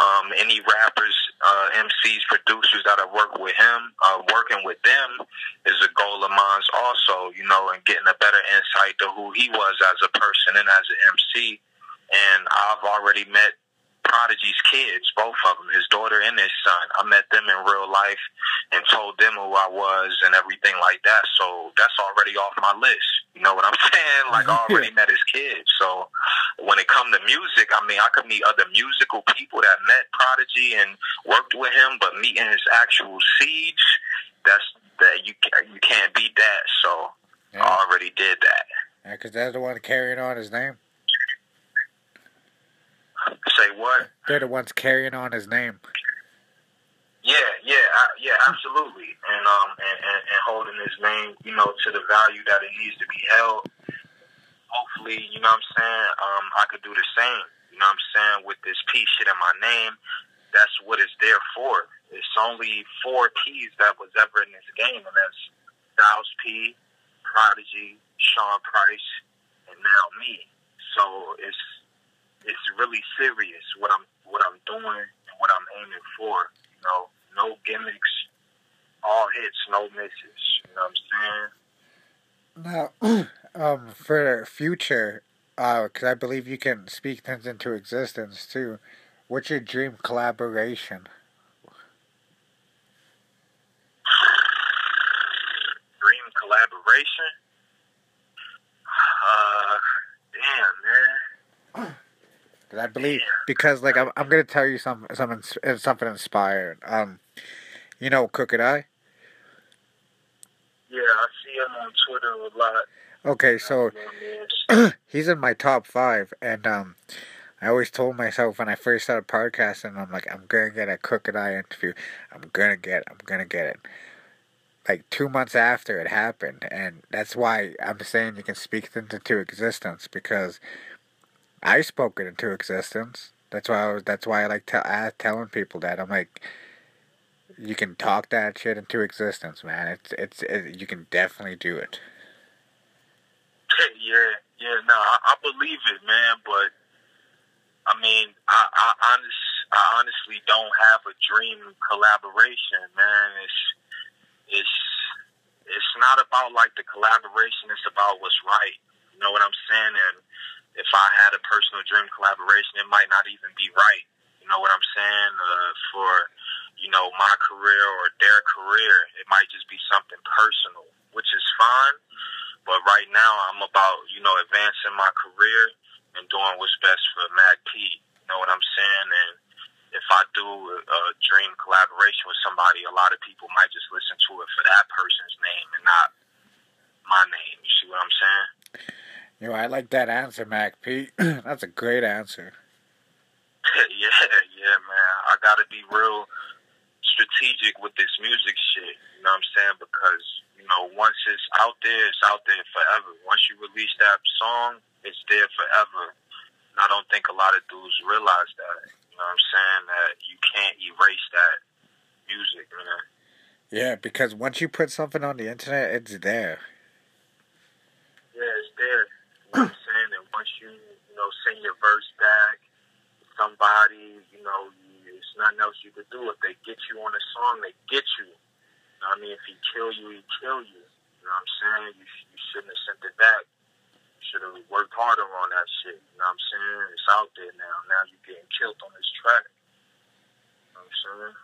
um, any rappers, uh, M Cs, producers that I work with him, uh, working with them is a goal of mine also, you know, and getting a better insight to who he was as a person and as an M C. And I've already met Prodigy's kids, both of them, his daughter and his son. I met them in real life and told them who I was and everything like that. So that's already off my list. You know what I'm saying? Like, I already met his kids. So when it comes to music, I mean, I could meet other musical people that met Prodigy and worked with him, but meeting his actual seeds, that's that you you can't beat that. So yeah. I already did that. Yeah, because that's the one carrying on his name. Say what? They're the ones carrying on his name. Yeah, yeah, I, yeah, absolutely, and um, and, and, and holding his name, you know, to the value that it needs to be held. Hopefully, you know what I'm saying. Um, I could do the same. You know what I'm saying, with this P shit in my name. That's what it's there for. It's only four P's that was ever in this game, and that's Styles P, Prodigy, Sean Price, and now me. So it's it's really serious what I'm what I'm doing and what I'm aiming for. No, no gimmicks, all hits, no misses. You know what I'm saying? Now, um, for the future, uh, because I believe you can speak things into existence too. What's your dream collaboration? Dream collaboration? Uh, damn, man. I believe, because like I'm, I'm gonna tell you some, some, something inspired. Um, you know, Crooked Eye. Yeah, I see him on Twitter a lot. Okay, so he's in my top five, and um, I always told myself when I first started podcasting, I'm like, I'm gonna get a Crooked Eye interview. I'm gonna get, I'm gonna get it. Like two months after it happened, and that's why I'm saying you can speak things into existence because. I spoke it into existence. That's why I was. That's why I like tell, I, telling people that I'm like, you can talk that shit into existence, man. It's it's it, you can definitely do it. Yeah, yeah. No, I, I believe it, man. But I mean, I I, honest, I honestly don't have a dream collaboration, man. It's it's it's not about like the collaboration. It's about what's right. You know what I'm saying? And if I had a personal dream collaboration, it might not even be right. You know what I'm saying? Uh, for, you know, my career or their career, it might just be something personal, which is fine. But right now I'm about, you know, advancing my career and doing what's best for Mac P. You know what I'm saying? And if I do a dream collaboration with somebody, a lot of people might just listen to it for that person's name and not my name. You see what I'm saying? You know, I like that answer, Mac P. That's a great answer. yeah, yeah, man. I gotta be real strategic with this music shit. You know what I'm saying? Because, you know, once it's out there, it's out there forever. Once you release that song, it's there forever. And I don't think a lot of dudes realize that. You know what I'm saying? That you can't erase that music, you know? Yeah, because once you put something on the internet, it's there. Yeah, it's there. You know what I'm saying? And once you, you know, send your verse back to somebody, you know, there's nothing else you could do. If they get you on a song, they get you. You know what I mean? If he kill you, he kill you. You know what I'm saying? You, you shouldn't have sent it back. Should have worked harder on that shit. You know what I'm saying? It's out there now. Now you're getting killed on this track. You know what I'm saying?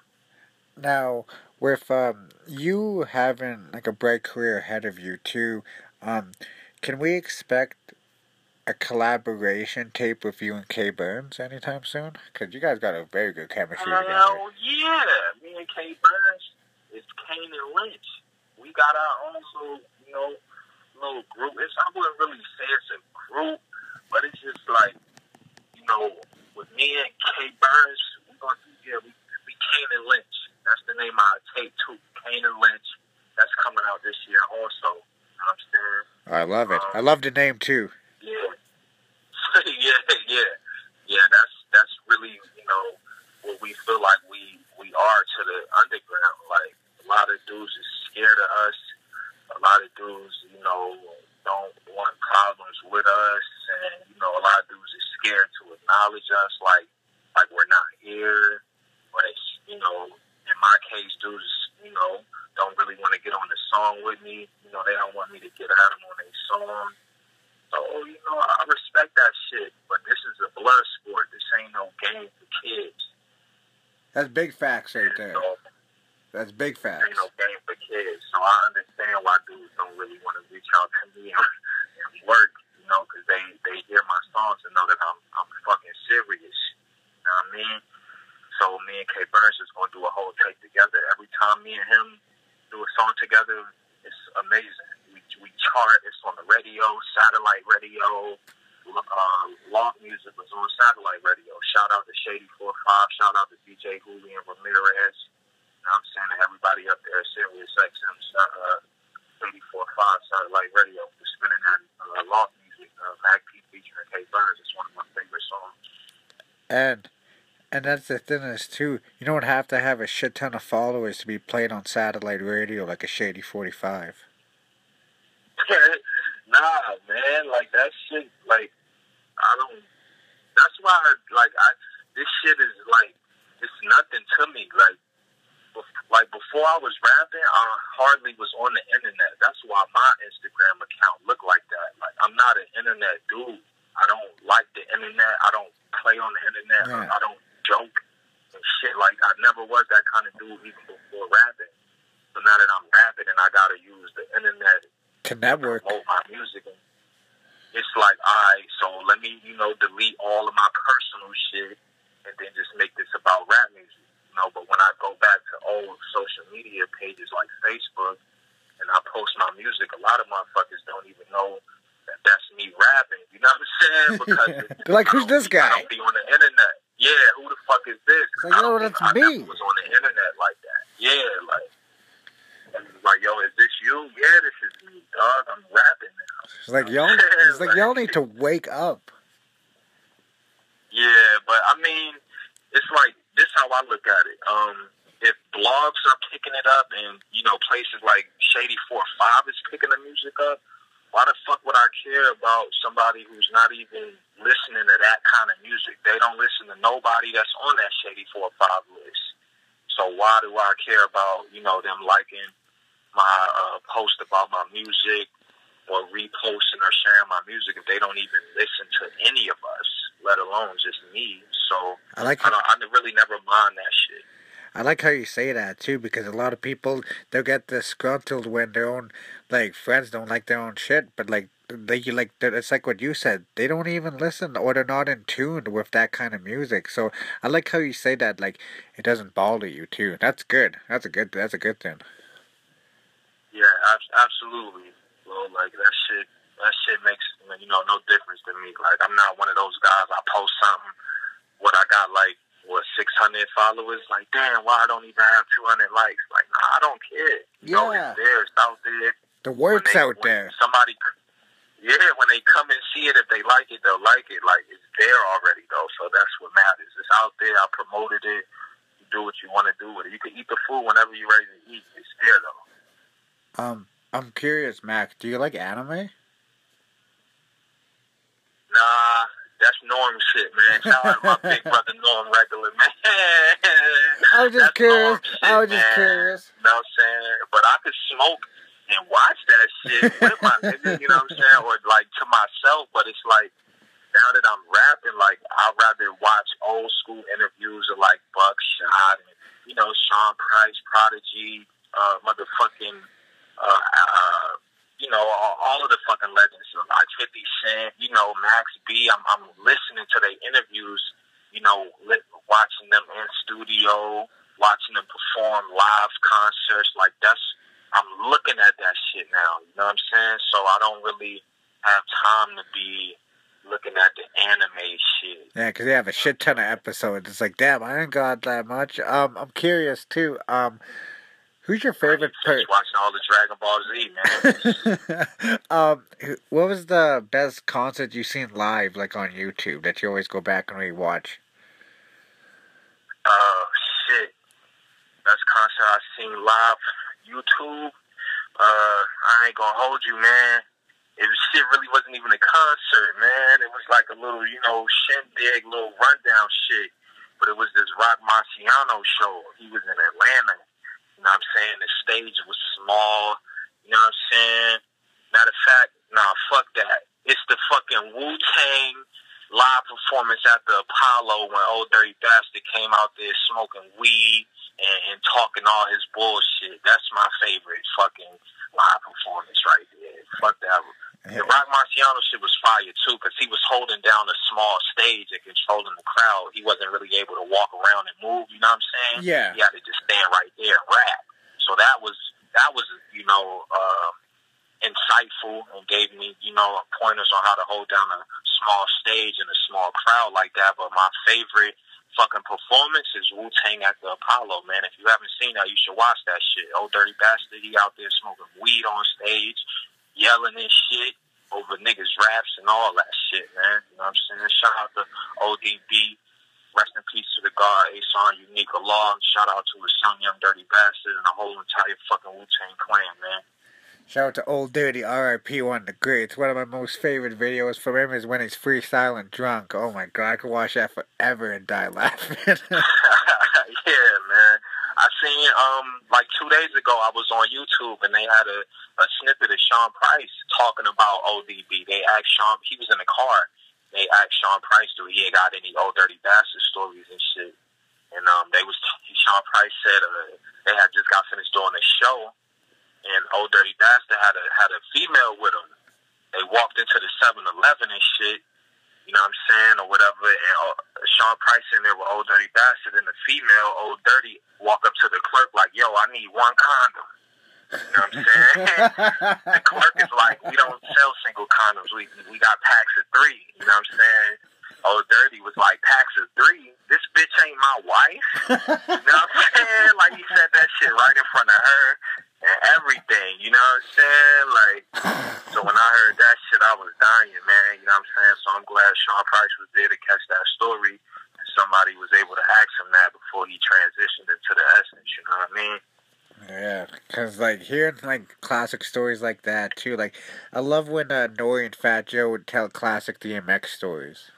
Now, with um, you having like a bright career ahead of you too, um, can we expect a collaboration tape with you and K Burns anytime soon? Because you guys got a very good chemistry uh, together. Oh yeah, me and K Burns, it's Kane and Lynch. We got our own little, you know, little group. It's, I wouldn't really say it's a group, but it's just like, you know, with me and K Burns, we gonna yeah, we we Kane and Lynch. That's the name of our tape too, Kane and Lynch. That's coming out this year also. You know what I'm saying? I love it. Um, I love the name too. Yeah, yeah, yeah, yeah. That's that's really, you know, what we feel like we we are to the underground. Like a lot of dudes is scared of us. A lot of dudes, you know, don't want problems with us, and you know, a lot of dudes is scared to acknowledge us, like like we're not here, or they, you know. In my case, dudes, you know, don't really want to get on the song with me. You know, they don't want me to get at them on their song. So, you know, I respect that shit. But this is a blood sport. This ain't no game for kids. That's big facts right there. So, that's big facts. Ain't no game for kids. So I understand why dudes don't really want to reach out to me and work, you know, because they, they hear my songs and know that I'm, I'm fucking serious. You know what I mean? So me and K Burns is going to do a whole tape together. Every time me and him do a song together, it's amazing. We, we chart. It's on the radio, satellite radio. Uh, Long music was on satellite radio. Shout out to Shady forty-five. Shout out to D J Julian Ramirez. You know what I'm saying? To everybody up there at Sirius X M, uh, Shady forty-five, satellite radio. We're spinning that uh, Long music. Uh, Mac P featuring K Burns. It's one of my favorite songs. And... And that's the thing is, too, you don't have to have a shit ton of followers to be played on satellite radio like a Shady forty-five. Nah, man, like, that shit, like, I don't, that's why, like, I, this shit is, like, it's nothing to me. Like, bef- like before I was rapping, I hardly was on the internet. That's why my Instagram account looked like that. Like, I'm not an internet dude. I don't like the internet. I don't play on the internet. Yeah. I, I don't joke and shit. Like, I never was that kind of dude even before rapping. So now that I'm rapping and I gotta use the internet to network, to promote my music, it's like, alright, so let me, you know, delete all of my personal shit and then just make this about rap music, you know. But when I go back to old social media pages like Facebook and I post my music, a lot of motherfuckers don't even know that that's me rapping, you know what I'm saying? Because they're like, who's this guy? I don't be on the internet. Yeah, who the fuck is this? Like, yo, that's me. I was on the internet like that. Yeah, like, like, yo, is this you? Yeah, this is me, dog. I'm rapping now. It's like, y'all, it's like, like y'all need to wake up. Yeah, but I mean, it's like, this is how I look at it. Um, if blogs are picking it up, and you know, places like Shady forty-five is picking the music up, why the fuck would I care about somebody who's not even listening to that kind of music? They don't listen to nobody that's on that Shady forty-five list. So why do I care about, you know, them liking my uh, post about my music or reposting or sharing my music if they don't even listen to any of us, let alone just me? So I, like I, don't, I really never mind that shit. I like how you say that, too, because a lot of people, they'll get disgruntled when their own, like, friends don't like their own shit, but, like, they, like it's like what you said, they don't even listen or they're not in tune with that kind of music. So I like how you say that, like, it doesn't bother you, too. That's good. That's a good, that's a good thing. Yeah, absolutely. bro. Like, that shit, that shit makes, you know, no difference to me. Like, I'm not one of those guys. I post something, what I got, like, what, six hundred followers? Like, damn, why I don't even have two hundred likes? Like, nah, I don't care. You yeah. know, it's there. It's out there. The work's they, out there. Somebody... Yeah, when they come and see it, if they like it, they'll like it. Like, it's there already, though, so that's what matters. It's out there. I promoted it. You do what you want to do with it. You can eat the food whenever you're ready to eat. It's there, though. Um, I'm curious, Mac, do you like anime? Nah, that's Norm shit, man. Shout out my big brother, Norm Regler, man. I was just that's curious. Shit, I was just man. curious. You know what I'm saying? But I could smoke and watch that shit with my nigga, you know what I'm saying? Or, like, to myself, but it's like, now that I'm rapping, like, I'd rather watch old school interviews of, like, Buckshot, and, you know, Sean Price, Prodigy, uh, motherfucking, uh, uh, you know, all, all of the fucking legends, like fifty Cent, you know, Mac P. I'm, I'm listening to their interviews, you know, li watching them in studio, watching them perform live concerts, like, that's, I'm looking at that shit now, you know what I'm saying? So I don't really have time to be looking at the anime shit. Yeah, because they have a shit ton of episodes. It's like, damn, I ain't got that much. Um, I'm curious, too. Um, who's your favorite person? Watching all the Dragon Ball Z, man. um, what was the best concert you've seen live, like on YouTube, that you always go back and rewatch? Uh, shit. Best concert I've seen live... YouTube, uh, I ain't gonna hold you, man. It shit really wasn't even a concert, man. It was like a little, you know, shindig, little rundown shit. But it was this Rock Marciano show. He was in Atlanta. You know what I'm saying? The stage was small. You know what I'm saying? Matter of fact, nah, fuck that. It's the fucking Wu-Tang live performance at the Apollo when Old Dirty Bastard came out there smoking weed and, and talking all his bullshit. That's my favorite fucking live performance right there. Fuck that. The Rock Marciano shit was fire too, because he was holding down a small stage and controlling the crowd. He wasn't really able to walk around and move, you know what I'm saying? Yeah. He had to just stand right there and rap. So that was, that was, you know, uh, insightful and gave me, you know, pointers on how to hold down a small stage and a small crowd like that. But my favorite fucking performance is Wu-Tang at the Apollo, man. If you haven't seen that, you should watch that shit. Old Dirty Bastard, he out there smoking weed on stage, yelling and shit over niggas' raps and all that shit, man. You know what I'm saying? Shout out to O D B. Rest in peace to the God, Ace on Unique Law. Shout out to his son, Young Dirty Bastard, and the whole entire fucking Wu-Tang Clan, man. Shout out to Old Dirty, R I P, one of the greats. One of my most favorite videos from him is when he's freestyling and drunk. Oh my god, I could watch that forever and die laughing. Yeah, man. I seen, um, like two days ago, I was on YouTube and they had a, a snippet of Sean Price talking about O D B. They asked Sean, he was in the car, they asked Sean Price, do he got any Old Dirty Bastard stories and shit? And um, they was, Sean Price said uh, they had just got finished doing a show. And Old Dirty Bastard had a, had a female with him. They walked into the seven eleven and shit, you know what I'm saying, or whatever. And uh, Sean Price in there with Old Dirty Bastard, and the female, Old Dirty, walk up to the clerk like, yo, I need one condom. You know what I'm saying? The clerk is like, we don't sell single condoms. We, we got packs of three. You know what I'm saying? Old Dirty was like, packs of three? This bitch ain't my wife. You know what I'm saying? Like, he said that shit right in front of her. And everything, you know what I'm saying? Like, so when I heard that shit, I was dying, man. You know what I'm saying? So I'm glad Sean Price was there to catch that story. And somebody was able to ask him that before he transitioned into the essence, you know what I mean? Yeah, because, like, hearing, like, classic stories like that, too. Like, I love when uh, Nori and Fat Joe would tell classic D M X stories.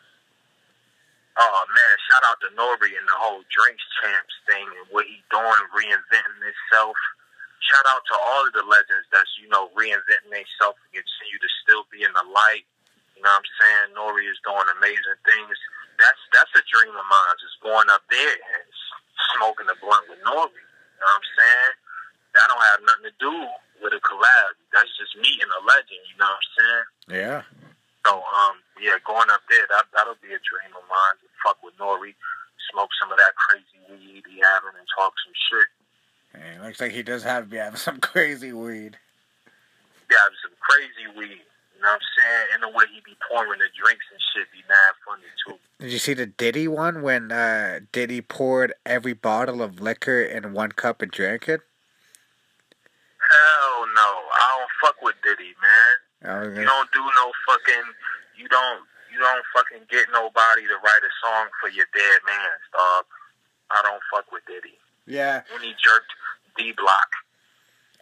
Oh, man, shout out to Nori and the whole Drinks Champs thing and what he doing, reinventing himself. Shout out to all of the legends that's, you know, reinventing themselves and continue to still be in the light. You know what I'm saying? Nori is doing amazing things. That's that's a dream of mine, just going up there and smoking a blunt with Nori. You know what I'm saying? That don't have nothing to do with a collab. That's just meeting a legend, you know what I'm saying? Yeah. So, um, yeah, going up there, that, that'll be a dream of mine, to fuck with Nori, smoke some of that crazy weed he having and talk some shit. It looks like he does have, yeah, some crazy weed. dabbed some crazy weed. You know what I'm saying? And the way he be pouring the drinks and shit be mad funny too. Did you see the Diddy one when uh, Diddy poured every bottle of liquor in one cup and drank it? Hell no. I don't fuck with Diddy, man. You don't do no fucking... You don't you don't fucking get nobody to write a song for your dead man, dog. I don't fuck with Diddy. Yeah. When he jerked D Block.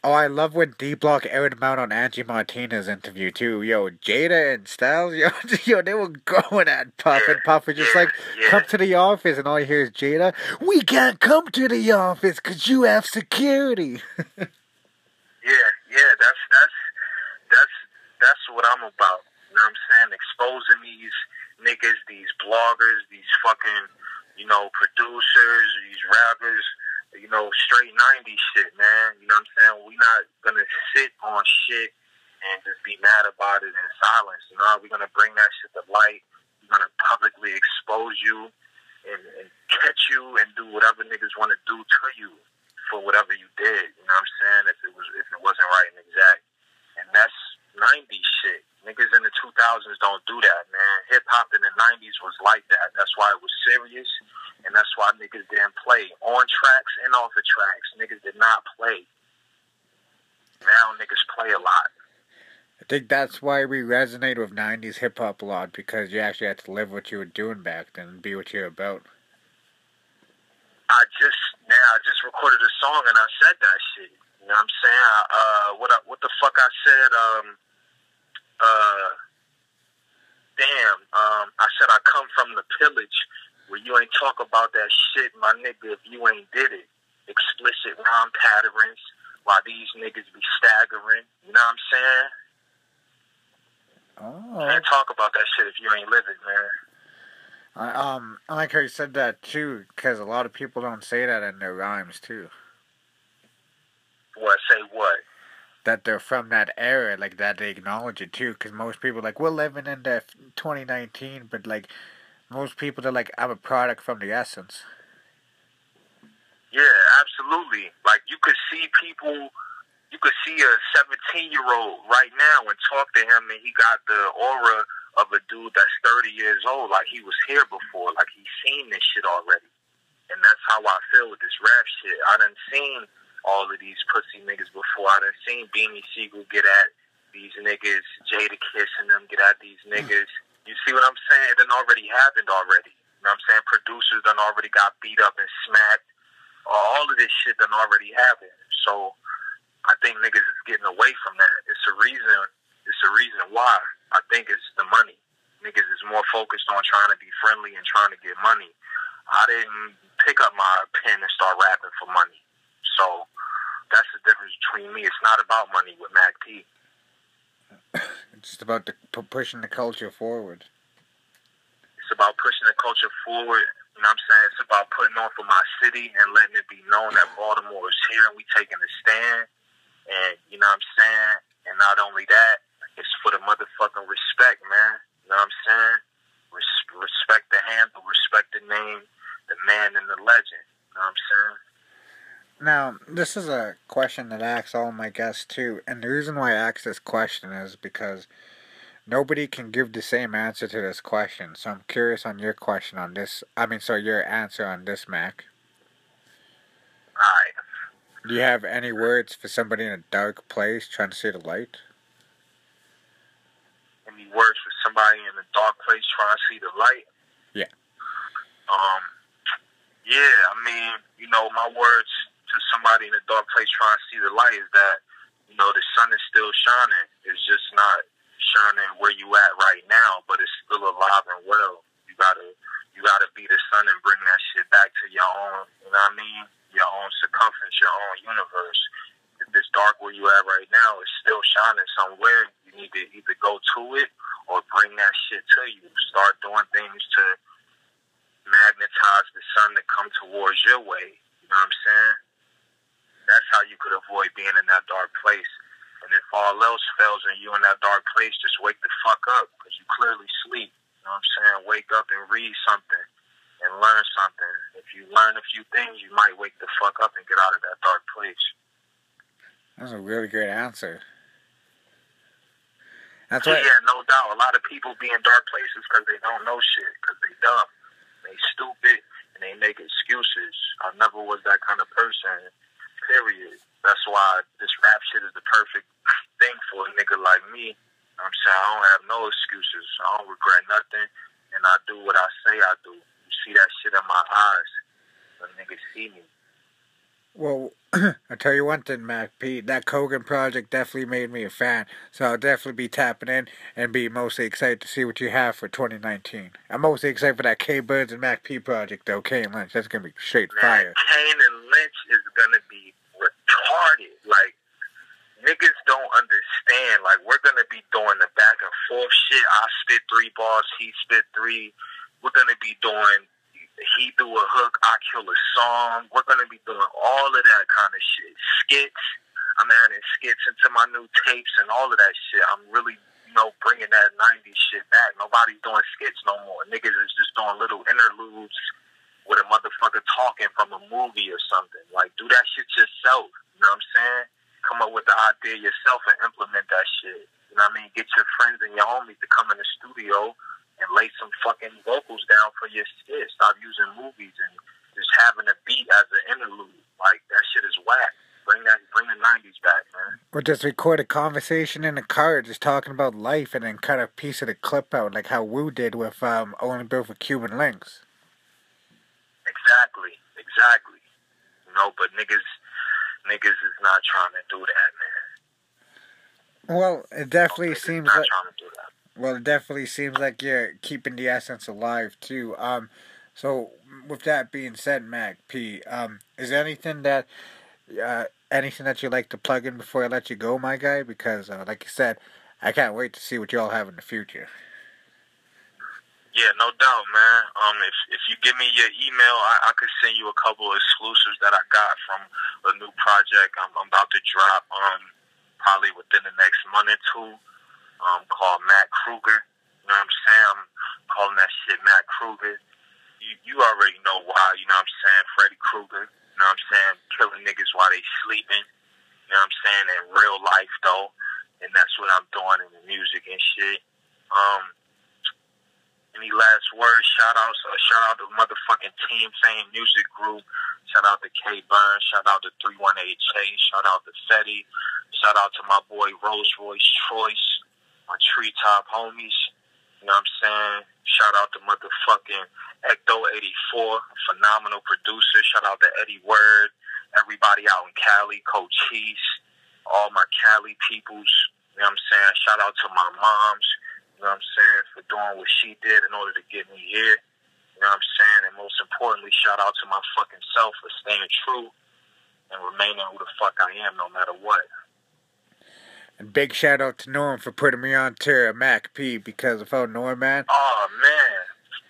Oh, I love when D Block aired him out on Angie Martinez's interview too. Yo, Jada and Styles, yo, yo, they were going at Puff, yeah, and Puff was just yeah, like, yeah. come to the office, and all you hear is Jada, we can't come to the office because you have security. yeah, yeah, that's that's that's that's what I'm about. You know what I'm saying? Exposing these niggas, these bloggers, these fucking, you know, producers, these rappers. You know, straight nineties shit, man. You know what I'm saying? We're not going to sit on shit and just be mad about it in silence. You know, we're going to bring that shit to light. We're going to publicly expose you and, and catch you and do whatever niggas want to do to you for whatever you did. You know what I'm saying? If it, was, if it wasn't right and exact. And that's nineties shit. Niggas in the two thousands don't do that, man. Hip-hop in the nineties was like that. That's why it was serious. And that's why niggas didn't play on tracks and off the tracks. Niggas did not play. Now niggas play a lot. I think that's why we resonate with nineties hip hop a lot, because you actually had to live what you were doing back then and be what you're about. I just now I just recorded a song and I said that shit. You know what I'm saying? I, uh, what I, what the fuck I said? Um, uh, damn. Um, I said I come from the pillage. Where you ain't talk about that shit, my nigga, if you ain't did it. Explicit rhyme patterns, while these niggas be staggering. You know what I'm saying? Oh. Can't talk about that shit if you ain't living, man. I, um, I like how you said that, too, because a lot of people don't say that in their rhymes, too. What? Say what? That they're from that era, like, that they acknowledge it, too, because most people, like, we're living in the twenty nineteen, but, like... Most people are like, I'm a product from the essence. Yeah, absolutely. Like, you could see people, you could see a seventeen-year-old right now and talk to him, and he got the aura of a dude that's thirty years old. Like, he was here before. Like, he's seen this shit already. And that's how I feel with this rap shit. I done seen all of these pussy niggas before. I done seen Beanie Siegel get at these niggas, Jada Kiss and them get at these niggas. You see what I'm saying? It done already happened already. You know what I'm saying? Producers done already got beat up and smacked. All of this shit done already happened. So I think niggas is getting away from that. It's a reason. It's a reason why. I think it's the money. Niggas is more focused on trying to be friendly and trying to get money. I didn't pick up my pen and start rapping for money. So that's the difference between me. It's not about money with Mac P. It's just about the, p pushing the culture forward. It's about pushing the culture forward. You know what I'm saying? It's about putting on for my city and letting it be known that Baltimore is here and we taking a stand. And, you know what I'm saying? And not only that, it's for the motherfucking respect, man. You know what I'm saying? Res respect the handle, respect the name, the man and the legend. You know what I'm saying? Now, this is a question that I ask all my guests, too. And the reason why I ask this question is because nobody can give the same answer to this question. So I'm curious on your question on this. I mean, so your answer on this, Mac. Right. Do you have any words for somebody in a dark place trying to see the light? Any words for somebody in a dark place trying to see the light? Yeah. Um, yeah, I mean, you know, my words... to somebody in a dark place trying to see the light is that, you know, the sun is still shining. It's just not shining where you at right now, but it's still alive and well. You gotta, you gotta be the sun and bring that shit back to your own, you know what I mean? Your own circumference, your own universe. If it's dark where you at right now, it's still shining somewhere. You need to either go to it or bring that shit to you. Start doing things to magnetize the sun to come towards your way. You know what I'm saying? That's how you could avoid being in that dark place. And if all else fails and you in that dark place, just wake the fuck up, because you clearly sleep. You know what I'm saying? Wake up and read something and learn something. If you learn a few things, you might wake the fuck up and get out of that dark place. That's a really great answer. That's right. Yeah, no doubt. A lot of people be in dark places because they don't know shit, because they dumb, they stupid, and they make excuses. I never was that kind of person, period. That's why this rap shit is the perfect thing for a nigga like me. I'm saying, I don't have no excuses. I don't regret nothing, and I do what I say I do. You see that shit in my eyes. The niggas see me. Well, I'll tell you one thing, Mac P. That Kogan project definitely made me a fan. So I'll definitely be tapping in and be mostly excited to see what you have for twenty nineteen. I'm mostly excited for that K Burns and Mac P project, though. Kane and Lynch, that's going to be straight Man, fire. Kane and Lynch is going to be retarded. Like, niggas don't understand. Like, we're going to be doing the back and forth shit. I spit three bars, he spit three. We're going to be doing... He do a hook, I kill a song. We're going to be doing all of that kind of shit. Skits. I'm adding skits into my new tapes and all of that shit. I'm really, you know, bringing that nineties shit back. Nobody's doing skits no more. Niggas is just doing little interludes with a motherfucker talking from a movie or something. Like, do that shit yourself. You know what I'm saying? Come up with the idea yourself and implement that shit. You know what I mean? Get your friends and your homies to come in the studio and lay some fucking vocals down for your shit. Stop using movies and just having a beat as an interlude. Like, that shit is whack. Bring that, bring the nineties back, man. Or just record a conversation in a car, just talking about life, and then cut a piece of the clip out, like how Wu did with um, Only Built for Cuban Links. Exactly, exactly. You know, but niggas, niggas is not trying to do that, man. Well, it definitely no, seems not like... trying to do that. Well, it definitely seems like you're keeping the essence alive, too. Um, so, with that being said, Mac P, um, is there anything that, uh, anything that you like to plug in before I let you go, my guy? Because, uh, like you said, I can't wait to see what y'all have in the future. Yeah, no doubt, man. Um, if if you give me your email, I, I could send you a couple of exclusives that I got from a new project I'm, I'm about to drop, um, probably within the next month or two. Um, called Matt Krueger. You know what I'm saying? I'm calling that shit Matt Krueger. You, you already know why, you know what I'm saying? Freddy Krueger, you know what I'm saying? Killing niggas while they sleeping, you know what I'm saying? In real life, though. And that's what I'm doing in the music and shit. Um, any last words? Shout out, uh, shout out to motherfucking Team Fame Music Group. Shout out to K Burns. Shout out to three one eight Chase. Shout out to Fetty. Shout out to my boy Rolls Royce Troyce. My treetop homies, you know what I'm saying? Shout out to motherfucking Ecto eighty-four, phenomenal producer. Shout out to Eddie Word, everybody out in Cali, Coach Heath, all my Cali peoples, you know what I'm saying? Shout out to my moms, you know what I'm saying, for doing what she did in order to get me here, you know what I'm saying? And most importantly, shout out to my fucking self for staying true and remaining who the fuck I am no matter what. And big shout out to Norm for putting me on to Mac P, because without Norm, man. Oh, man.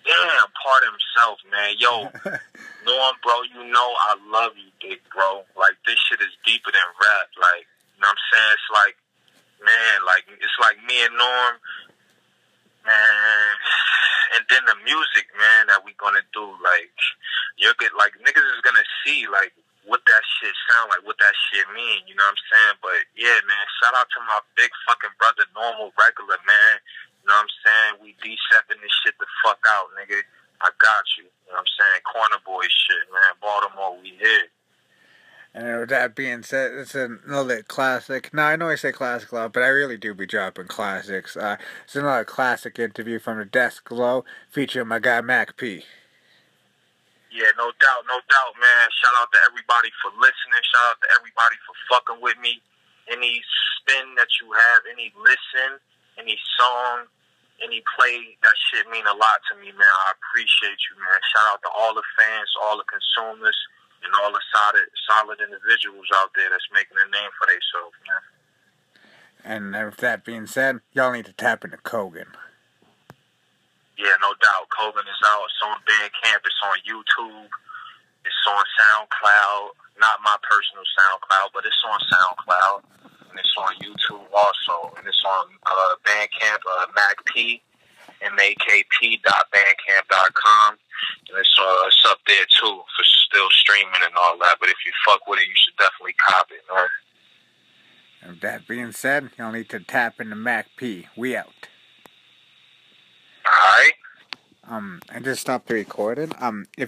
Damn, part of himself, man. Yo, Norm, bro, you know I love you, big bro. Like, this shit is deeper than rap. Like, you know what I'm saying? It's like, man, like, it's like me and Norm, man. And then the music, man, that we gonna do. Like, you're good. Like, niggas is gonna see, like, what that shit sound like, what that shit mean, you know what I'm saying? But, yeah, man, shout out to my big fucking brother, Norm Regler, man. You know what I'm saying? We de-stepping this shit the fuck out, nigga. I got you. You know what I'm saying? Corner boy shit, man. Baltimore, we here. And with that being said, it's another classic. Now, I know I say classic a lot, but I really do be dropping classics. Uh, it's another classic interview from the Desk Low featuring my guy, Mac P. Yeah, no doubt, no doubt, man. Shout out to everybody for listening. Shout out to everybody for fucking with me. Any spin that you have, any listen, any song, any play, that shit mean a lot to me, man. I appreciate you, man. Shout out to all the fans, all the consumers, and all the solid, solid individuals out there that's making a name for themselves, man. And with that being said, y'all need to tap into Kogan. Yeah, no doubt. Kogan is out. It's on Bandcamp. It's on YouTube. It's on SoundCloud. Not my personal SoundCloud, but it's on SoundCloud. And it's on YouTube also. And it's on uh, Bandcamp, uh, Mac P, M A K P dot bandcamp dot com. And it's, uh, it's up there, too, for still streaming and all that. But if you fuck with it, you should definitely cop it, man. And with that being said, you'll need to tap into Mac P. We out. Alright. Um, I just stopped the recording. Um, if you